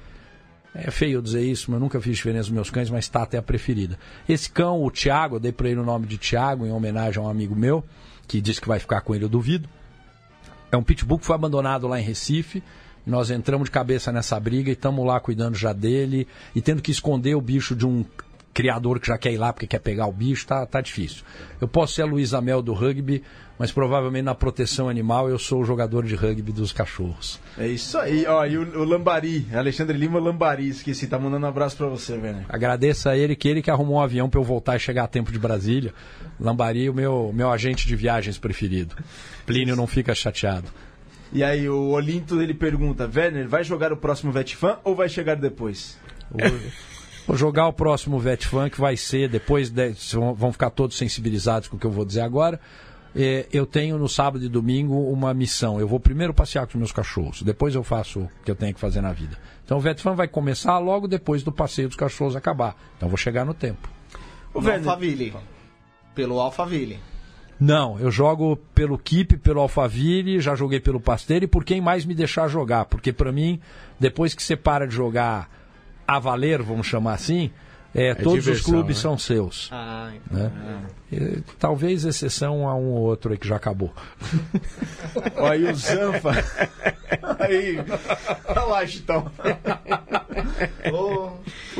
É feio eu dizer isso, mas eu nunca fiz diferença nos meus cães, mas Tata é a preferida. Esse cão, o Thiago, eu dei para ele o nome de Thiago, em homenagem a um amigo meu, que disse que vai ficar com ele, eu duvido. É um pitbull que foi abandonado lá em Recife, e nós entramos de cabeça nessa briga e estamos lá cuidando já dele, e tendo que esconder o bicho de um criador que já quer ir lá porque quer pegar o bicho, tá, tá difícil. Eu posso ser a Luísa Mel do rugby, mas provavelmente na proteção animal eu sou o jogador de rugby dos cachorros. É isso aí, ó, e o, o Lambari, Alexandre Lima Lambari, esqueci, tá mandando um abraço pra você, velho. Agradeço a ele, que ele que arrumou um avião pra eu voltar e chegar a tempo de Brasília. Lambari, o meu, meu agente de viagens preferido. Plínio não fica chateado. E aí, o Olinto, ele pergunta, Werner, vai jogar o próximo VetFan ou vai chegar depois? O... Vou jogar o próximo VetFan, que vai ser, depois de, vão ficar todos sensibilizados com o que eu vou dizer agora. Eu tenho no sábado e domingo uma missão. Eu vou primeiro passear com os meus cachorros, depois eu faço o que eu tenho que fazer na vida. Então o VetFan vai começar logo depois do passeio dos cachorros acabar. Então eu vou chegar no tempo. O Alphaville, pelo Alphaville. Não, eu jogo pelo K I P, pelo Alphaville, já joguei pelo Pasteiro e por quem mais me deixar jogar. Porque para mim, depois que você para de jogar... a valer, vamos chamar assim, é, é todos diversão, os clubes, né? São seus. Ah, então, né? É. E, talvez exceção a um ou outro aí que já acabou. Olha aí o Zanfa. Aí, olha lá, Chitão. Oh.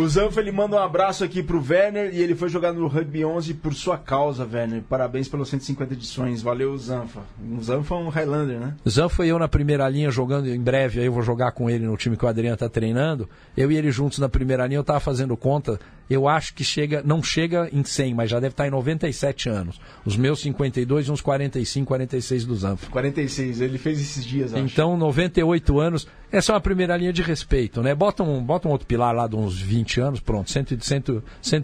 O Zanfa, ele manda um abraço aqui pro Werner e ele foi jogar no Rugby onze por sua causa, Werner. Parabéns pelos cento e cinquenta edições. Valeu, Zanfa. O Zanfa é um Highlander, né? O Zanfa e eu na primeira linha jogando, em breve aí eu vou jogar com ele no time que o Adriano tá treinando. Eu e ele juntos na primeira linha, eu tava fazendo conta, eu acho que chega, não chega em cem, mas já deve estar em noventa e sete anos. Os meus cinquenta e dois e uns quarenta e cinco, quarenta e seis do Zanfa. quarenta e seis, ele fez esses dias, acho. Então, noventa e oito anos, essa é uma primeira linha de respeito, né? Bota um, bota um outro pilar lá de uns vinte anos, pronto, cento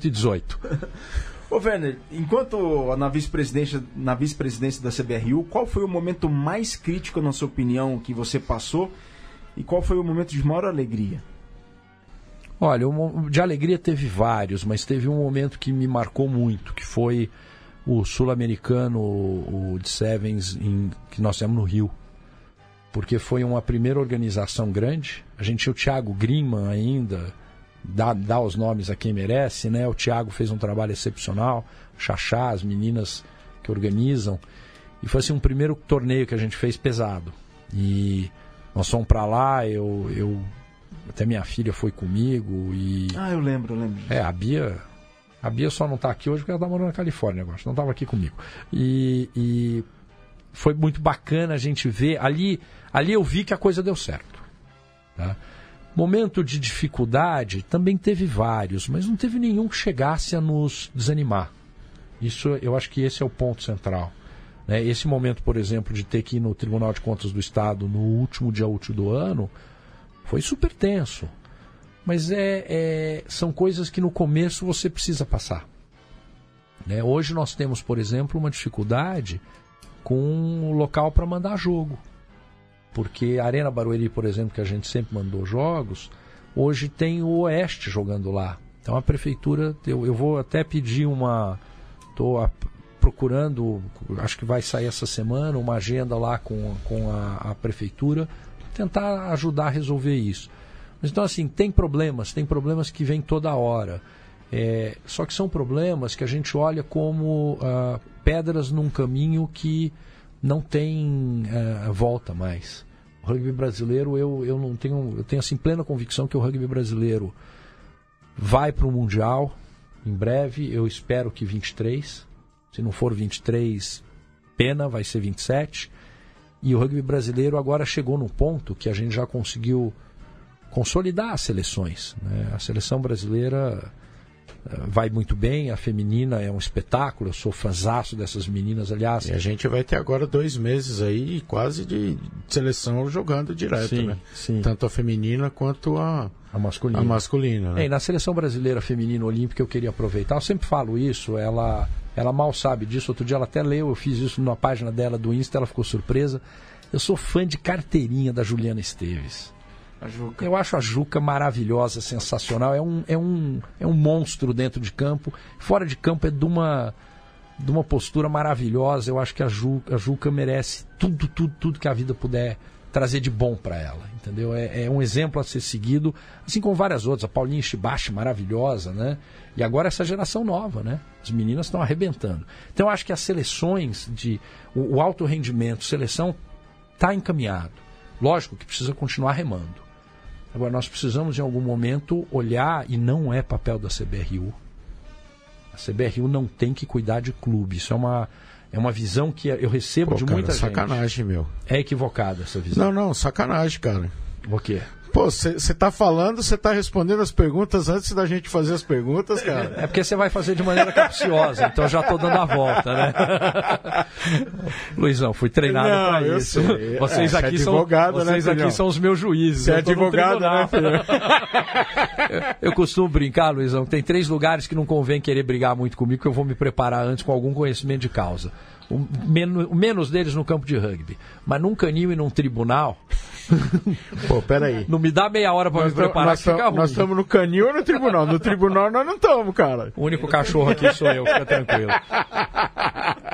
e dezoito. Ô Werner, enquanto na vice-presidência, na vice-presidência da C B R U, qual foi o momento mais crítico, na sua opinião, que você passou e qual foi o momento de maior alegria? Olha, de alegria teve vários, mas teve um momento que me marcou muito, que foi o sul-americano, o de Sevens, em, que nós temos no Rio. Porque foi uma primeira organização grande. A gente tinha o Thiago Grima ainda, dar, dar os nomes a quem merece, né? O Thiago fez um trabalho excepcional, o Xaxá, as meninas que organizam. E foi assim, um primeiro torneio que a gente fez pesado. E nós fomos pra lá, eu... eu até minha filha foi comigo e... Ah, eu lembro, eu lembro. É, a Bia... A Bia só não tá aqui hoje porque ela tá morando na Califórnia agora. Não tava aqui comigo. E, e foi muito bacana a gente ver. Ali, ali eu vi que a coisa deu certo. Tá? Momento de dificuldade também teve vários, mas não teve nenhum que chegasse a nos desanimar. Isso, eu acho que esse é o ponto central. Né? Esse momento, por exemplo, de ter que ir no Tribunal de Contas do Estado no último dia útil do ano... Foi super tenso, mas é, é, são coisas que no começo você precisa passar. Né? Hoje nós temos, por exemplo, uma dificuldade com o um local para mandar jogo. Porque a Arena Barueri, por exemplo, que a gente sempre mandou jogos, hoje tem o Oeste jogando lá. Então a prefeitura, eu, eu vou até pedir uma... Estou procurando, acho que vai sair essa semana, uma agenda lá com, com a, a prefeitura... tentar ajudar a resolver isso. Mas então assim, tem problemas, tem problemas que vêm toda hora. É, só que são problemas que a gente olha como ah, pedras num caminho que não tem ah, volta mais. O rugby brasileiro, eu, eu não tenho, eu tenho assim, plena convicção que o rugby brasileiro vai para o Mundial em breve, eu espero que vinte e três. Se não for vinte e três, pena, vai ser vinte e sete. E o rugby brasileiro agora chegou num ponto que a gente já conseguiu consolidar as seleções. Né? A seleção brasileira vai muito bem, a feminina é um espetáculo, eu sou fanzaço dessas meninas, aliás. E a gente vai ter agora dois meses aí quase de seleção jogando direto, sim, né? Sim. Tanto a feminina quanto a, a masculina. A masculina, né? É, e na seleção brasileira feminina olímpica eu queria aproveitar, eu sempre falo isso, ela... Ela mal sabe disso, outro dia ela até leu, eu fiz isso na página dela do Insta, ela ficou surpresa. Eu sou fã de carteirinha da Juliana Esteves. A Juca. Eu acho a Juca maravilhosa, sensacional, é um, é um, é um monstro dentro de campo. Fora de campo é de uma, de uma postura maravilhosa, eu acho que a Juca, a Juca merece tudo, tudo, tudo que a vida puder trazer de bom para ela, entendeu? É, é um exemplo a ser seguido, assim como várias outras, a Paulinha Shibashi, maravilhosa, né? E agora essa geração nova, né? As meninas estão arrebentando. Então eu acho que as seleções, de, o, o alto rendimento, seleção, está encaminhado. Lógico que precisa continuar remando. Agora nós precisamos em algum momento olhar, e não é papel da C B R U. A C B R U não tem que cuidar de clube, isso é uma... É uma visão que eu recebo, pô, de muita, cara, gente. Sacanagem, meu. É equivocada essa visão. Não, não, sacanagem, cara. O quê? Pô, você tá falando, você tá respondendo as perguntas antes da gente fazer as perguntas, cara. É porque você vai fazer de maneira capciosa, então eu já tô dando a volta, né? Luizão, fui treinado não, pra eu isso. Sei. Vocês é, aqui, é são, vocês né, aqui são os meus juízes. Você é advogado, né, filho? Eu, eu costumo brincar, Luizão, que tem três lugares que não convém querer brigar muito comigo, que eu vou me preparar antes com algum conhecimento de causa. O menos, o menos deles no campo de rugby. Mas num canil e num tribunal... Pô, peraí. Não me dá meia hora pra nós me preparar, nós que fica ruim. Nós estamos no canil ou no tribunal? No tribunal nós não estamos, cara. O único cachorro aqui sou eu, fica tranquilo.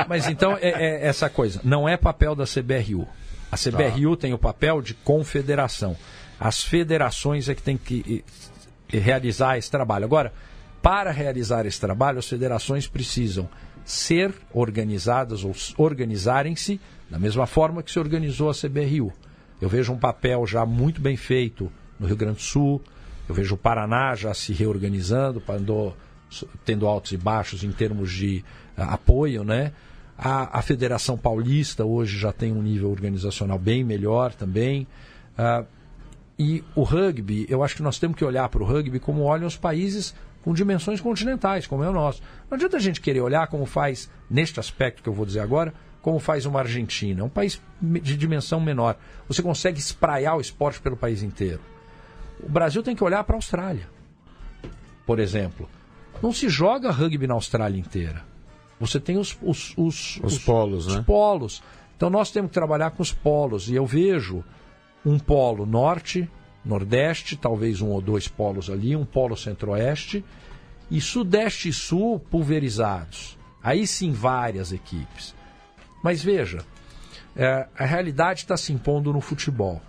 Mas então, é, é essa coisa. Não é papel da C B R U. A C B R U tá. tem o papel de confederação. As federações é que tem que realizar esse trabalho. Agora, para realizar esse trabalho, as federações precisam... ser organizadas ou organizarem-se da mesma forma que se organizou a C B R U. Eu vejo um papel já muito bem feito no Rio Grande do Sul, eu vejo o Paraná já se reorganizando, tendo altos e baixos em termos de apoio, né? A, a Federação Paulista hoje já tem um nível organizacional bem melhor também. Uh, e o rugby, eu acho que nós temos que olhar para o rugby como olham os países... com dimensões continentais, como é o nosso. Não adianta a gente querer olhar como faz, neste aspecto que eu vou dizer agora, como faz uma Argentina, um país de dimensão menor. Você consegue espraiar o esporte pelo país inteiro. O Brasil tem que olhar para a Austrália, por exemplo. Não se joga rugby na Austrália inteira. Você tem os, os, os, os, os, polos, os né? polos. Então nós temos que trabalhar com os polos. E eu vejo um polo norte... Nordeste, talvez um ou dois polos ali, um polo centro-oeste, e sudeste e sul pulverizados. Aí sim várias equipes. Mas veja, é, a realidade está se impondo no futebol.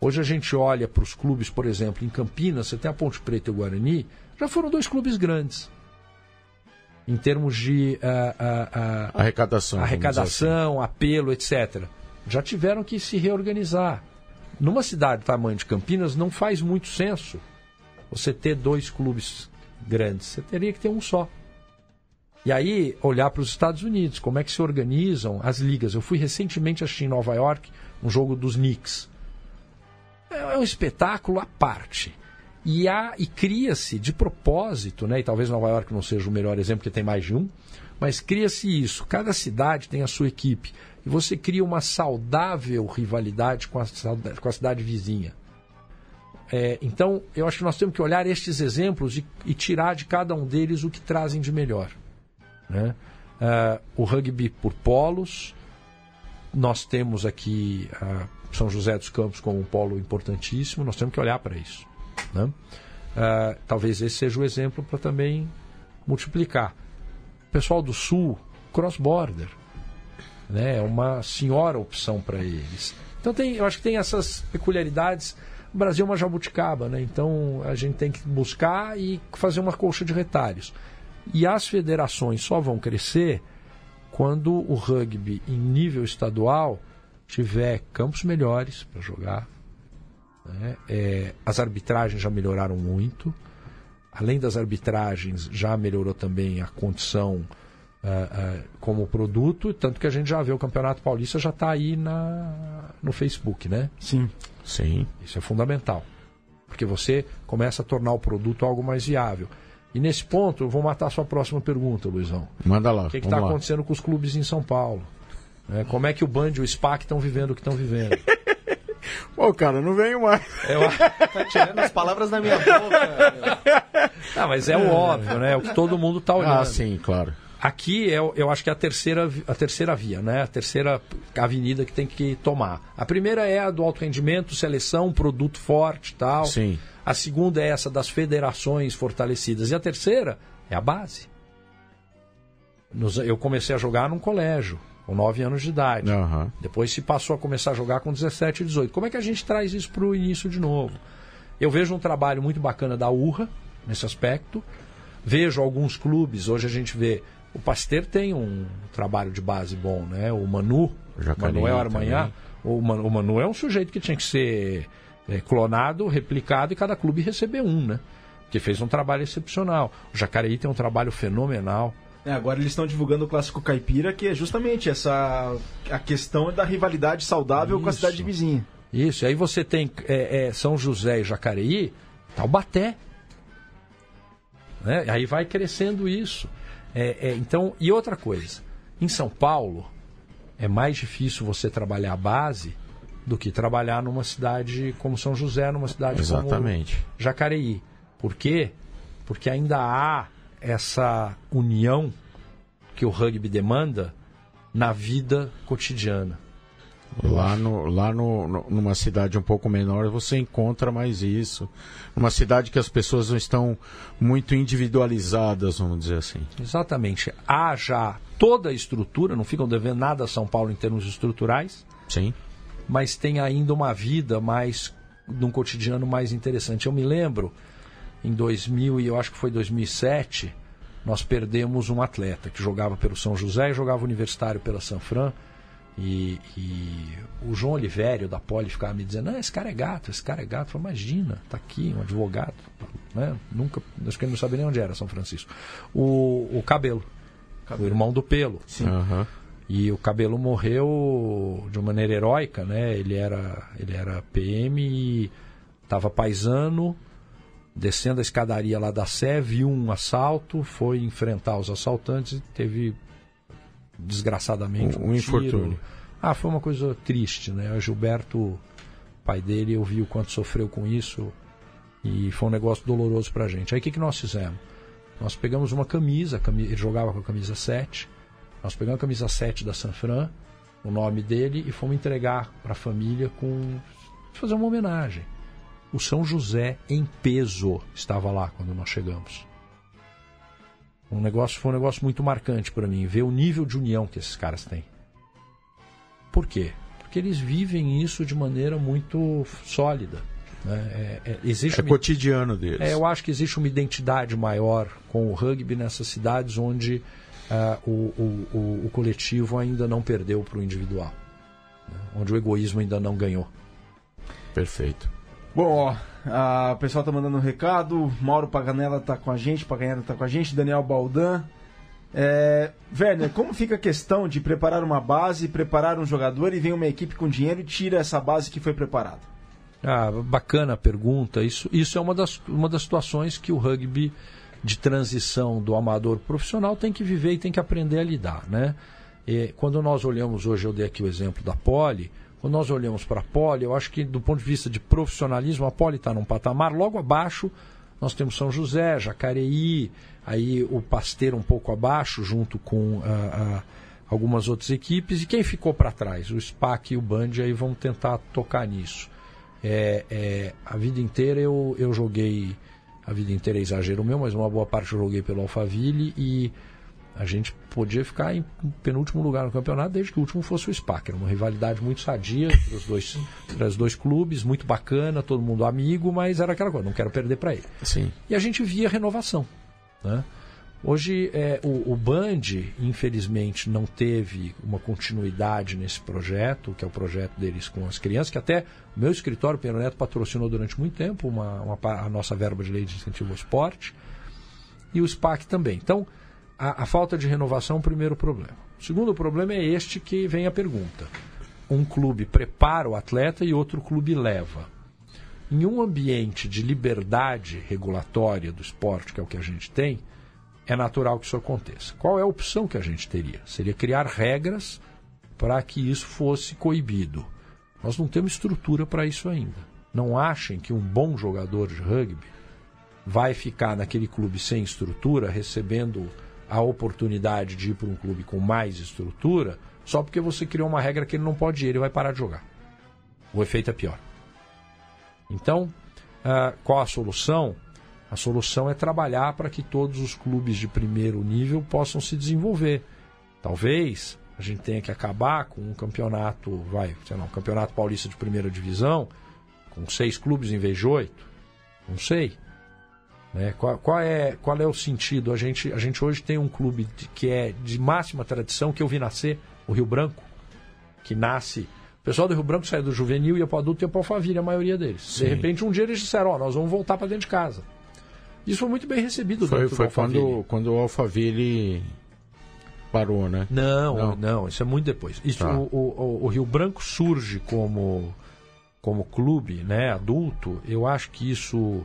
Hoje a gente olha para os clubes, por exemplo, em Campinas, você tem a Ponte Preta e o Guarani, já foram dois clubes grandes. Em termos de uh, uh, uh, arrecadação, arrecadação assim. Apelo, etcétera. Já tiveram que se reorganizar. Numa cidade do tamanho de Campinas, não faz muito senso você ter dois clubes grandes. Você teria que ter um só. E aí, olhar para os Estados Unidos, como é que se organizam as ligas. Eu fui recentemente assistir em Nova York um jogo dos Knicks. É um espetáculo à parte. E, e cria-se de propósito, né? E talvez Nova York não seja o melhor exemplo, porque tem mais de um, mas cria-se isso. Cada cidade tem a sua equipe. E você cria uma saudável rivalidade com a, com a cidade vizinha. É, então, eu acho que nós temos que olhar estes exemplos e, e tirar de cada um deles o que trazem de melhor. Né? Uh, o rugby por polos, nós temos aqui uh, São José dos Campos como um polo importantíssimo, nós temos que olhar para isso. Né? Uh, talvez esse seja o exemplo para também multiplicar. O pessoal do Sul, cross-border, né? É uma senhora opção para eles. Então tem, eu acho que tem essas peculiaridades. O Brasil é uma jabuticaba, né? Então a gente tem que buscar e fazer uma colcha de retalhos. E as federações só vão crescer quando o rugby em nível estadual tiver campos melhores para jogar. Né? É, as arbitragens já melhoraram muito. Além das arbitragens, já melhorou também a condição uh, uh, como produto. Tanto que a gente já vê o Campeonato Paulista já está aí na, no Facebook, né? Sim. Sim. Isso é fundamental. Porque você começa a tornar o produto algo mais viável. E nesse ponto, eu vou matar a sua próxima pergunta, Luizão. Manda lá. O que está acontecendo com os clubes em São Paulo? É, como é que o Band e o SPAC estão vivendo o que estão vivendo? Pô, cara, não venho mais. É, tá tirando as palavras da minha boca. Ah, mas é o óbvio, né? É o que todo mundo está olhando. Ah, sim, claro. Aqui, eu, eu acho que é a terceira, a terceira via, né? A terceira avenida que tem que tomar. A primeira é a do alto rendimento, seleção, produto forte e tal. Sim. A segunda é essa das federações fortalecidas. E a terceira é a base. Nos, eu comecei a jogar num colégio, com nove anos de idade. Uhum. Depois se passou a começar a jogar com dezessete, dezoito. Como é que a gente traz isso para o início de novo? Eu vejo um trabalho muito bacana da U R R A, nesse aspecto. Vejo alguns clubes, hoje a gente vê... O Pasteur tem um trabalho de base bom, né? O Manu, o Manuel Armanhá. O Manu, o Manu é um sujeito que tinha que ser... É, clonado, replicado e cada clube receber um, né? Porque fez um trabalho excepcional. O Jacareí tem um trabalho fenomenal. É, agora eles estão divulgando o Clássico Caipira, que é justamente essa a questão da rivalidade saudável Isso. com a cidade vizinha. Isso, e aí você tem é, é, São José e Jacareí, Taubaté. Né? Aí vai crescendo isso. É, é, então, e outra coisa, em São Paulo é mais difícil você trabalhar a base do que trabalhar numa cidade como São José, numa cidade Exatamente. Como Jacareí. Por quê? Porque ainda há essa união que o rugby demanda na vida cotidiana. Lá, no, lá no, no, numa cidade um pouco menor você encontra mais isso. Numa cidade que as pessoas não estão muito individualizadas, vamos dizer assim. Exatamente. Há já toda a estrutura, não ficam devendo nada a São Paulo em termos estruturais. Sim. Mas tem ainda uma vida mais, num cotidiano mais interessante. Eu me lembro, em dois mil, e eu acho que foi dois mil e sete, nós perdemos um atleta que jogava pelo São José e jogava universitário pela Sanfran. E, e o João Olivério, da Poli, ficava me dizendo, não, esse cara é gato, esse cara é gato. Eu falei, imagina, tá aqui, um advogado. Né? Nunca, acho que ele não sabia nem onde era São Francisco. O, o Cabelo, Cabelo, o irmão do Pelo. Sim. Aham. E o Cabelo morreu de uma maneira heróica, né? Ele era, ele era P M e estava paisano, descendo a escadaria lá da Sé, viu um assalto, foi enfrentar os assaltantes e teve, desgraçadamente, um, um infortúnio. Tiro. Ah, foi uma coisa triste, né? O Gilberto, pai dele, eu vi o quanto sofreu com isso e foi um negócio doloroso pra gente. Aí o que, que nós fizemos? Nós pegamos uma camisa, ele jogava com a camisa sete, nós pegamos a camisa sete da Sanfran, o nome dele, e fomos entregar para a família com... fazer uma homenagem. O São José, em peso, estava lá quando nós chegamos. Um negócio, foi um negócio muito marcante para mim, ver o nível de união que esses caras têm. Por quê? porque eles vivem isso de maneira muito sólida. Né? É, é, existe é uma... cotidiano deles. É, eu acho que existe uma identidade maior com o rugby nessas cidades onde uh, o, o, o, o coletivo ainda não perdeu para o individual, né? Onde o egoísmo ainda não ganhou. Perfeito. Bom, ó, o pessoal tá mandando um recado. Mauro Paganella tá com a gente, Paganella tá com a gente, Daniel Baldan. É, Werner, como fica a questão de preparar uma base, preparar um jogador e vem uma equipe com dinheiro e tira essa base que foi preparada? Ah, bacana a pergunta. Isso, isso é uma das, uma das situações que o rugby de transição do amador profissional tem que viver e tem que aprender a lidar, né? E quando nós olhamos hoje, eu dei aqui o exemplo da Poli. Quando nós olhamos para a Poli, eu acho que do ponto de vista de profissionalismo, a Poli está num patamar logo abaixo. Nós temos São José, Jacareí, aí o Pasteiro um pouco abaixo, junto com ah, ah, algumas outras equipes. E quem ficou para trás? O SPAC e o Band aí vão tentar tocar nisso. É, é, a vida inteira eu, eu joguei, a vida inteira é exagero meu, mas uma boa parte eu joguei pelo Alphaville e a gente podia ficar em penúltimo lugar no campeonato desde que o último fosse o SPAC. Era uma rivalidade muito sadia entre os dois, entre os dois clubes, muito bacana, todo mundo amigo, mas era aquela coisa, não quero perder para ele. Sim. E a gente via renovação, né? Hoje é, o, o Band, infelizmente, não teve uma continuidade nesse projeto, que é o projeto deles com as crianças, que até o meu escritório, o Pedro Neto, patrocinou durante muito tempo uma, uma, a nossa verba de lei de incentivo ao esporte, e o SPAC também. Então, a, a falta de renovação é o primeiro problema. O segundo problema é este que vem a pergunta. Um clube prepara o atleta e outro clube leva. Em um ambiente de liberdade regulatória do esporte, que é o que a gente tem, é natural que isso aconteça. Qual é a opção que a gente teria? Seria criar regras para que isso fosse coibido. Nós não temos estrutura para isso ainda. Não achem que um bom jogador de rugby vai ficar naquele clube sem estrutura, recebendo a oportunidade de ir para um clube com mais estrutura, só porque você criou uma regra que ele não pode ir, ele vai parar de jogar. O efeito é pior. Então, uh, qual a solução? A solução é trabalhar para que todos os clubes de primeiro nível possam se desenvolver. Talvez a gente tenha que acabar com um campeonato, vai, sei lá, um campeonato paulista de primeira divisão, com seis clubes em vez de oito. Não sei. Né? Qual, qual, é, qual é o sentido? A gente, a gente hoje tem um clube de, que é de máxima tradição, que eu vi nascer, o Rio Branco, que nasce... O pessoal do Rio Branco saiu do juvenil, ia para o adulto e ia para o Alphaville, a maioria deles. Sim. De repente, um dia eles disseram, ó, nós vamos voltar para dentro de casa. Isso foi muito bem recebido. Foi, foi quando, quando o Alphaville parou, né? Não, não, não, isso é muito depois. Isso, tá. o, o, o Rio Branco surge como, como clube, né, adulto. Eu acho que isso...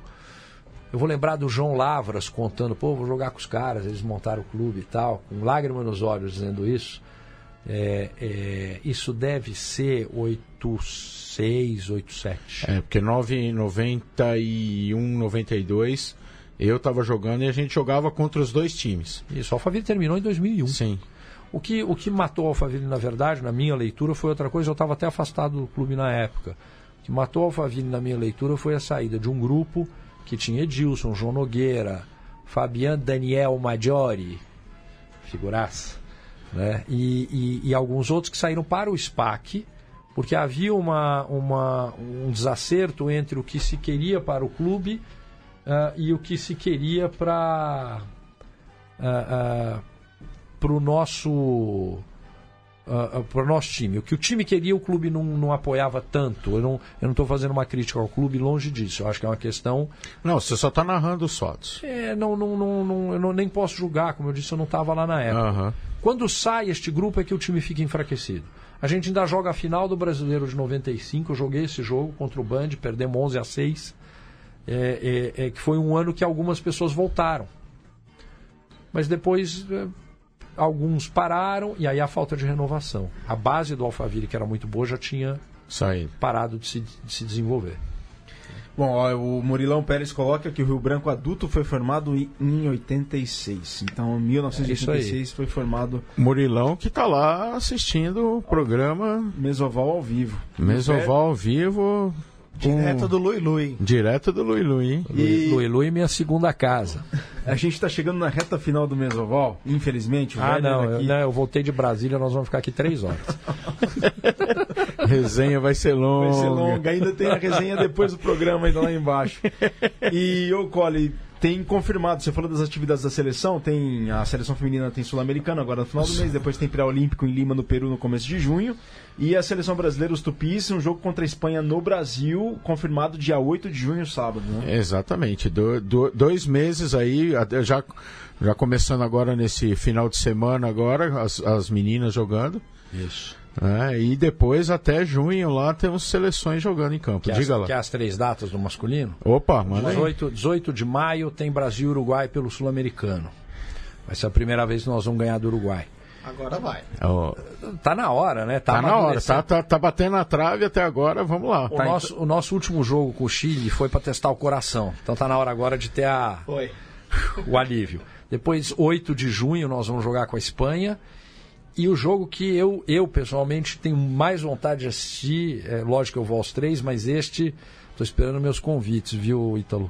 Eu vou lembrar do João Lavras contando, pô, vou jogar com os caras, eles montaram o clube e tal, com lágrima nos olhos dizendo isso. É, é, isso deve ser oitenta e seis, oitenta e sete. É, porque noventa e um, noventa e dois... Eu estava jogando e a gente jogava contra os dois times. Isso, o Alphaville terminou em dois mil e um. Sim. O que, o que matou o Alphaville, na verdade, na minha leitura, foi outra coisa. Eu estava até afastado do clube na época. O que matou o Alphaville, na minha leitura, foi a saída de um grupo que tinha Edilson, João Nogueira, Fabian, Daniel Maggiori, figuraça, né? E, e, e alguns outros que saíram para o SPAC, porque havia uma, uma, um desacerto entre o que se queria para o clube... Uh, e o que se queria para uh, uh, pro nosso uh, uh, pro nosso time. O que o time queria, o clube não, não apoiava tanto. Eu não eu não tô fazendo uma crítica ao clube, longe disso. Eu acho que é uma questão... Não, você só está narrando os fatos. É, não, não, não, não, eu não, nem posso julgar. Como eu disse, eu não estava lá na época. Uhum. Quando sai este grupo é que o time fica enfraquecido. A gente ainda joga a final do Brasileiro de noventa e cinco. Eu joguei esse jogo contra o Band, perdemos onze a seis. É, é, é que foi um ano que algumas pessoas voltaram, mas depois é, alguns pararam, e aí a falta de renovação. A base do Alphaville, que era muito boa, já tinha saído, parado de se, de se desenvolver. Bom, ó, o Murilão Pérez coloca que o Rio Branco adulto foi formado em oitenta e seis. Então, em mil novecentos e oitenta e seis é foi formado... Murilão, que está lá assistindo o programa... Mesoval ao vivo. Mesoval ao vivo... Direto do Lui Lui. Direto do Lui Lui. E... Lui Lui, minha segunda casa. A gente está chegando na reta final do Mesoval, infelizmente. O ah, não, daqui... eu, não, eu voltei de Brasília, nós vamos ficar aqui três horas. Resenha vai ser longa. Vai ser longa, ainda tem a resenha depois do programa ainda lá embaixo. E ô Colle, tem confirmado, você falou das atividades da seleção, tem a seleção feminina tem Sul-Americana agora no final do mês, depois tem pré-olímpico em Lima, no Peru, no começo de junho, e a seleção brasileira, os Tupis, um jogo contra a Espanha no Brasil, confirmado dia oito de junho, sábado, né? Exatamente, do, do, dois meses aí, já, já começando agora nesse final de semana agora, as, as meninas jogando. Isso. É, e depois até junho lá temos seleções jogando em campo. Que Diga as, lá. Que as três datas do masculino? Opa, mano. dezoito de maio tem Brasil e Uruguai pelo Sul-Americano. Vai ser a primeira vez que nós vamos ganhar do Uruguai. Agora vai. Oh. Tá na hora, né? Tá, tá na hora, tá, tá, tá batendo na trave até agora, vamos lá. O, tá nosso, ent... o nosso último jogo com o Chile foi para testar o coração. Então tá na hora agora de ter a... Oi. o alívio. Depois, oito de junho, nós vamos jogar com a Espanha. E o jogo que eu, eu pessoalmente tenho mais vontade de assistir, é, lógico que eu vou aos três, mas este, estou esperando meus convites, viu, Ítalo?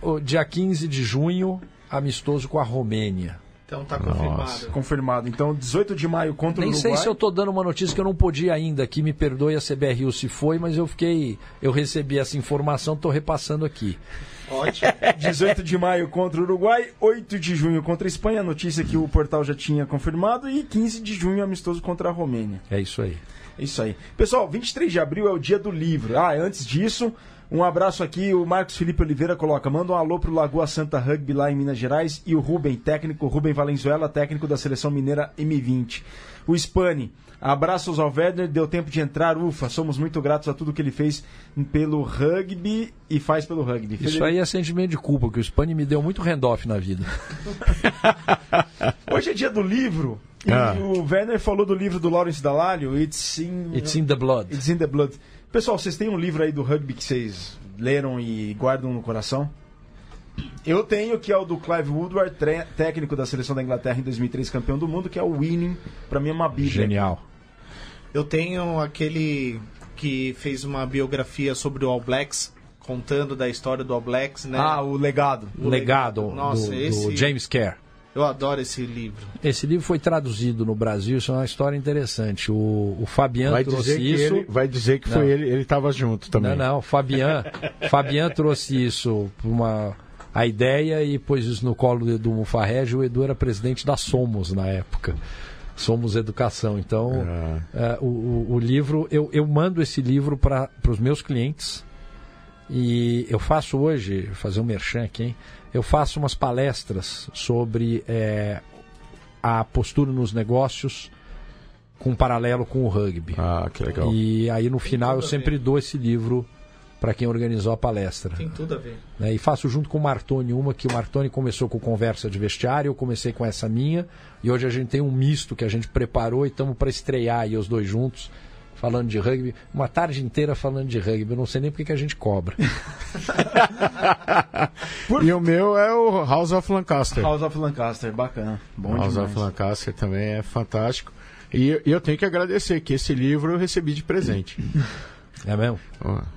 Uh, o dia quinze de junho, amistoso com a Romênia. Então tá confirmado. Nossa. Confirmado. Então, dezoito de maio contra o Uruguai. Nem sei se eu tô dando uma notícia que eu não podia ainda aqui, me perdoe a C B R U se foi, mas eu fiquei, eu recebi essa informação, tô repassando aqui. Ótimo. dezoito de maio contra o Uruguai, oito de junho contra a Espanha, notícia que o portal já tinha confirmado, e quinze de junho amistoso contra a Romênia. É isso aí. É isso aí. Pessoal, vinte e três de abril é o dia do livro. Ah, antes disso, um abraço aqui, o Marcos Felipe Oliveira coloca, manda um alô pro Lagoa Santa Rugby lá em Minas Gerais e o Rubem, técnico, Rubem Valenzuela, técnico da Seleção Mineira M vinte. O Spani, abraços ao Werner, deu tempo de entrar, ufa, somos muito gratos a tudo que ele fez pelo rugby e faz pelo rugby. Isso Felipe... aí é sentimento de culpa, que o Spani me deu muito handoff na vida. Hoje é dia do livro. E ah. o Werner falou do livro do Lawrence Dallaglio, It's in... It's in the Blood. It's in the Blood. Pessoal, vocês têm um livro aí do rugby que vocês leram e guardam no coração? Eu tenho, que é o do Clive Woodward, tre- técnico da seleção da Inglaterra em dois mil e três, campeão do mundo, que é o Winning, pra mim é uma bíblia. Genial. Eu tenho aquele que fez uma biografia sobre o All Blacks, contando da história do All Blacks, né? Ah, o Legado. O Legado, legado. Nossa, do, esse... do James Kerr. Eu adoro esse livro. Esse livro foi traduzido no Brasil, isso é uma história interessante. O, o Fabian vai trouxe isso. Ele, vai dizer que não. foi ele, ele estava junto também. Não, não, o Fabian, Fabian trouxe isso, uma, a ideia, e pôs isso no colo do Edu Mufarrege. O Edu era presidente da Somos na época. Somos Educação. Então, ah. uh, o, o livro, eu, eu mando esse livro para os meus clientes. E eu faço hoje, vou fazer um merchan aqui, hein? Eu faço umas palestras sobre é, a postura nos negócios com paralelo com o rugby. Ah, que legal. E aí no final eu sempre dou esse livro para quem organizou a palestra. Tem tudo a ver. É, e faço junto com o Martoni uma, que o Martoni começou com conversa de vestiário, eu comecei com essa minha, e hoje a gente tem um misto que a gente preparou e estamos para estrear aí os dois juntos. Falando de rugby, uma tarde inteira falando de rugby, eu não sei nem porque que a gente cobra. Por... E o meu é o House of Lancaster. House of Lancaster, bacana. Bom House demais. of Lancaster também é fantástico. E eu tenho que agradecer que esse livro eu recebi de presente. É mesmo?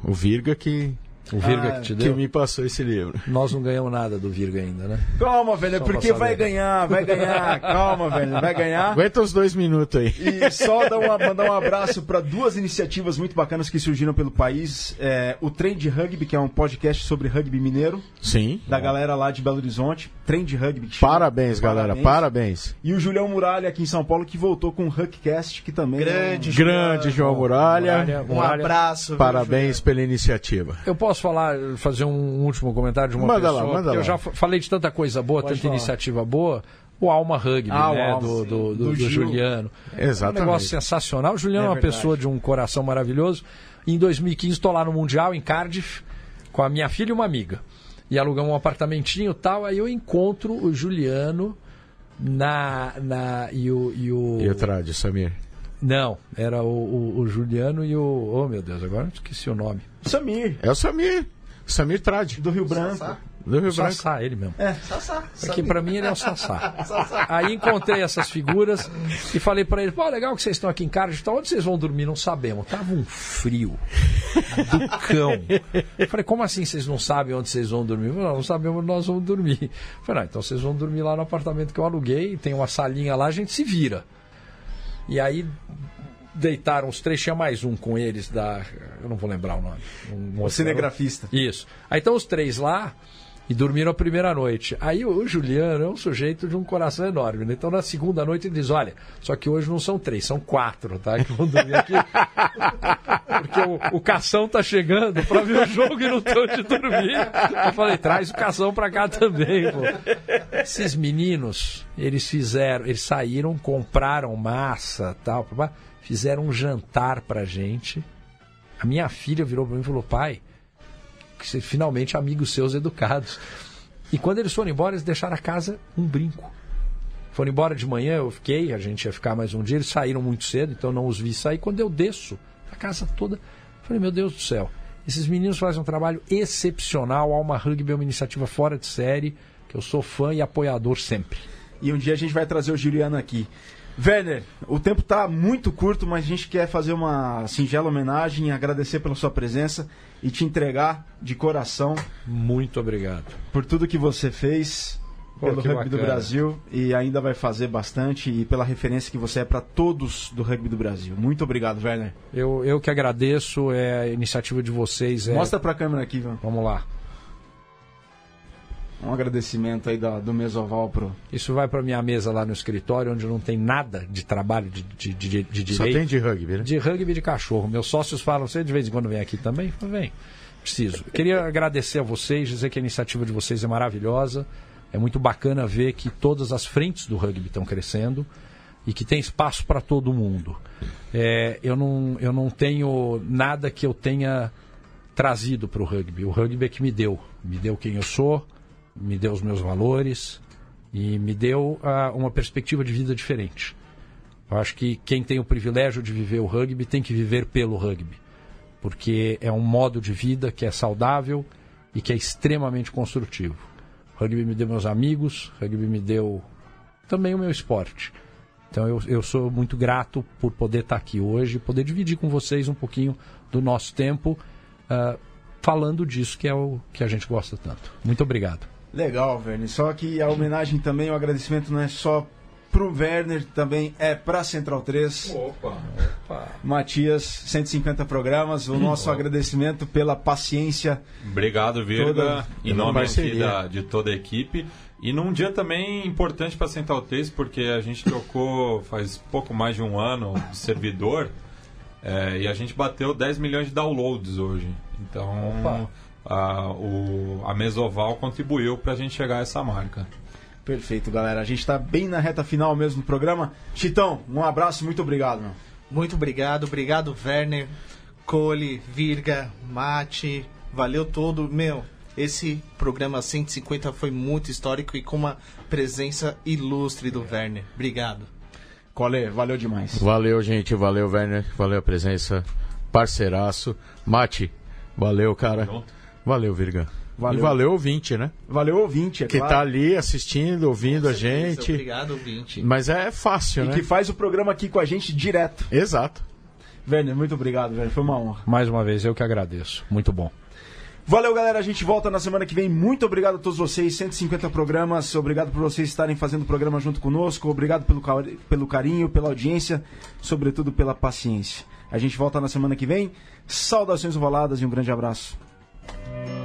O Virga que... O Virga ah, que te deu? Que me passou esse livro. Nós não ganhamos nada do Virga ainda, né? Calma, velho, só porque vai dele. ganhar, vai ganhar. Calma, velho, vai ganhar. Aguenta os dois minutos aí. E só dar uma, mandar um abraço para duas iniciativas muito bacanas que surgiram pelo país. É, o Trem de Rugby, que é um podcast sobre rugby mineiro. Sim. Da galera lá de Belo Horizonte. Trem de Rugby. Que parabéns, chama. galera, parabéns. parabéns. E o Julião Muralha aqui em São Paulo, que voltou com o Ruckcast, que também... Grande, é um... grande João Muralha. Muralha. Um abraço. Parabéns pela iniciativa. Eu posso falar, fazer um último comentário de uma manda pessoa, lá, manda eu lá. já falei de tanta coisa boa, Pode tanta falar. iniciativa boa, o Alma Rugby, ah, né, Alma, do, do, do, do, do Juliano. Exatamente. É um negócio sensacional. O Juliano é, é uma verdade. pessoa de um coração maravilhoso. Em dois mil e quinze estou lá no Mundial, em Cardiff, com a minha filha e uma amiga. E alugamos um apartamentinho e tal, aí eu encontro o Juliano na... na e o... E o, e o Trad, Samir. Não, era o, o, o Juliano e o... Oh, meu Deus, agora eu esqueci o nome. Samir. É o Samir. Samir Trad. Do Rio Branco. Lembra Sassá, branco? Ele mesmo. É, Sassá. Porque pra mim ele é o Sassá. Sassá. Aí encontrei essas figuras e falei pra ele, pô, legal que vocês estão aqui em Cardiff, tá? Onde vocês vão dormir? Não sabemos. Tava um frio do cão. Eu falei, como assim vocês não sabem onde vocês vão dormir? Eu falei, não, não sabemos onde nós vamos dormir. Eu falei, não, então vocês vão dormir lá no apartamento que eu aluguei, tem uma salinha lá, a gente se vira. E aí... deitaram os três, tinha mais um com eles da... eu não vou lembrar o nome. Um, um cinegrafista. Garoto. Isso. Aí estão os três lá e dormiram a primeira noite. Aí o, o Juliano é um sujeito de um coração enorme, né? Então na segunda noite ele diz, olha, só que hoje não são três, são quatro, tá? Que vão dormir aqui. Porque o, o Cação tá chegando pra ver o jogo e não tô de dormir. Eu falei, traz o Cação pra cá também, pô. Esses meninos, eles fizeram, eles saíram, compraram massa e tal, fizeram um jantar pra gente. A minha filha virou pra mim e falou, pai, que finalmente amigos seus educados. E quando eles foram embora, eles deixaram a casa um brinco. Foram embora de manhã, eu fiquei, a gente ia ficar mais um dia, eles saíram muito cedo, então não os vi sair. Quando eu desço, a casa toda, eu falei, meu Deus do céu, esses meninos fazem um trabalho excepcional, a Alma Rugby é uma iniciativa fora de série, que eu sou fã e apoiador sempre. E um dia a gente vai trazer o Juliano aqui. Werner, o tempo está muito curto, mas a gente quer fazer uma singela homenagem, agradecer pela sua presença e te entregar de coração. Muito obrigado. Por tudo que você fez pelo rugby bacana. Do Brasil e ainda vai fazer bastante e pela referência que você é para todos do rugby do Brasil. Muito obrigado, Werner. Eu, eu que agradeço, é a iniciativa de vocês. É... Mostra para a câmera aqui, Ivan. Vamos lá. Um agradecimento aí da, do Mesoval pro... Isso vai pra minha mesa lá no escritório, onde não tem nada de trabalho de, de, de, de direito. Só tem de rugby, né? De rugby e de cachorro. Meus sócios falam, você de vez em quando vem aqui também? Vem, preciso. Queria agradecer a vocês, dizer que a iniciativa de vocês é maravilhosa. É muito bacana ver que todas as frentes do rugby estão crescendo e que tem espaço para todo mundo. É, eu, não, eu não tenho nada que eu tenha trazido pro rugby. O rugby é que me deu. Me deu quem eu sou, me deu os meus valores e me deu uh, uma perspectiva de vida diferente. Eu acho que quem tem o privilégio de viver o rugby tem que viver pelo rugby, porque é um modo de vida que é saudável e que é extremamente construtivo. O rugby me deu meus amigos, o rugby me deu também o meu esporte. Então eu, eu sou muito grato por poder estar aqui hoje, poder dividir com vocês um pouquinho do nosso tempo uh, falando disso que é o que a gente gosta tanto. Muito obrigado. Legal, Werner. Só que a homenagem também, o agradecimento não é só pro Werner, também é pra Central três. Opa, opa. Matias, cento e cinquenta programas. O hum, nosso ó. agradecimento pela paciência. Obrigado, Virga, em nome aqui da, de toda a equipe. E num dia também importante pra Central três, porque a gente trocou faz pouco mais de um ano de servidor é, e a gente bateu dez milhões de downloads hoje. Então... Opa. A, o, a Mesoval contribuiu para a gente chegar a essa marca. Perfeito, galera. A gente está bem na reta final mesmo do programa. Chitão, um abraço, muito obrigado. Meu. Muito obrigado, obrigado, Werner, Colle, Virga, Mate, valeu todo. Meu, esse programa cento e cinquenta foi muito histórico e com uma presença ilustre do Werner. Obrigado. Colle, valeu demais. Valeu, gente, valeu, Werner, valeu a presença, parceiraço. Mate, valeu, cara. Pronto. Valeu, Virga. Valeu. E valeu ouvinte, né? Valeu ouvinte, é que claro. Que tá ali assistindo, ouvindo com certeza, a gente. Obrigado, ouvinte. Mas é fácil, e né? E que faz o programa aqui com a gente direto. Exato. Werner, muito obrigado, Werner. Foi uma honra. Mais uma vez, eu que agradeço. Muito bom. Valeu, galera. A gente volta na semana que vem. Muito obrigado a todos vocês. cento e cinquenta programas. Obrigado por vocês estarem fazendo o programa junto conosco. Obrigado pelo, pelo carinho, pela audiência, sobretudo pela paciência. A gente volta na semana que vem. Saudações ovaladas e um grande abraço. Thank you.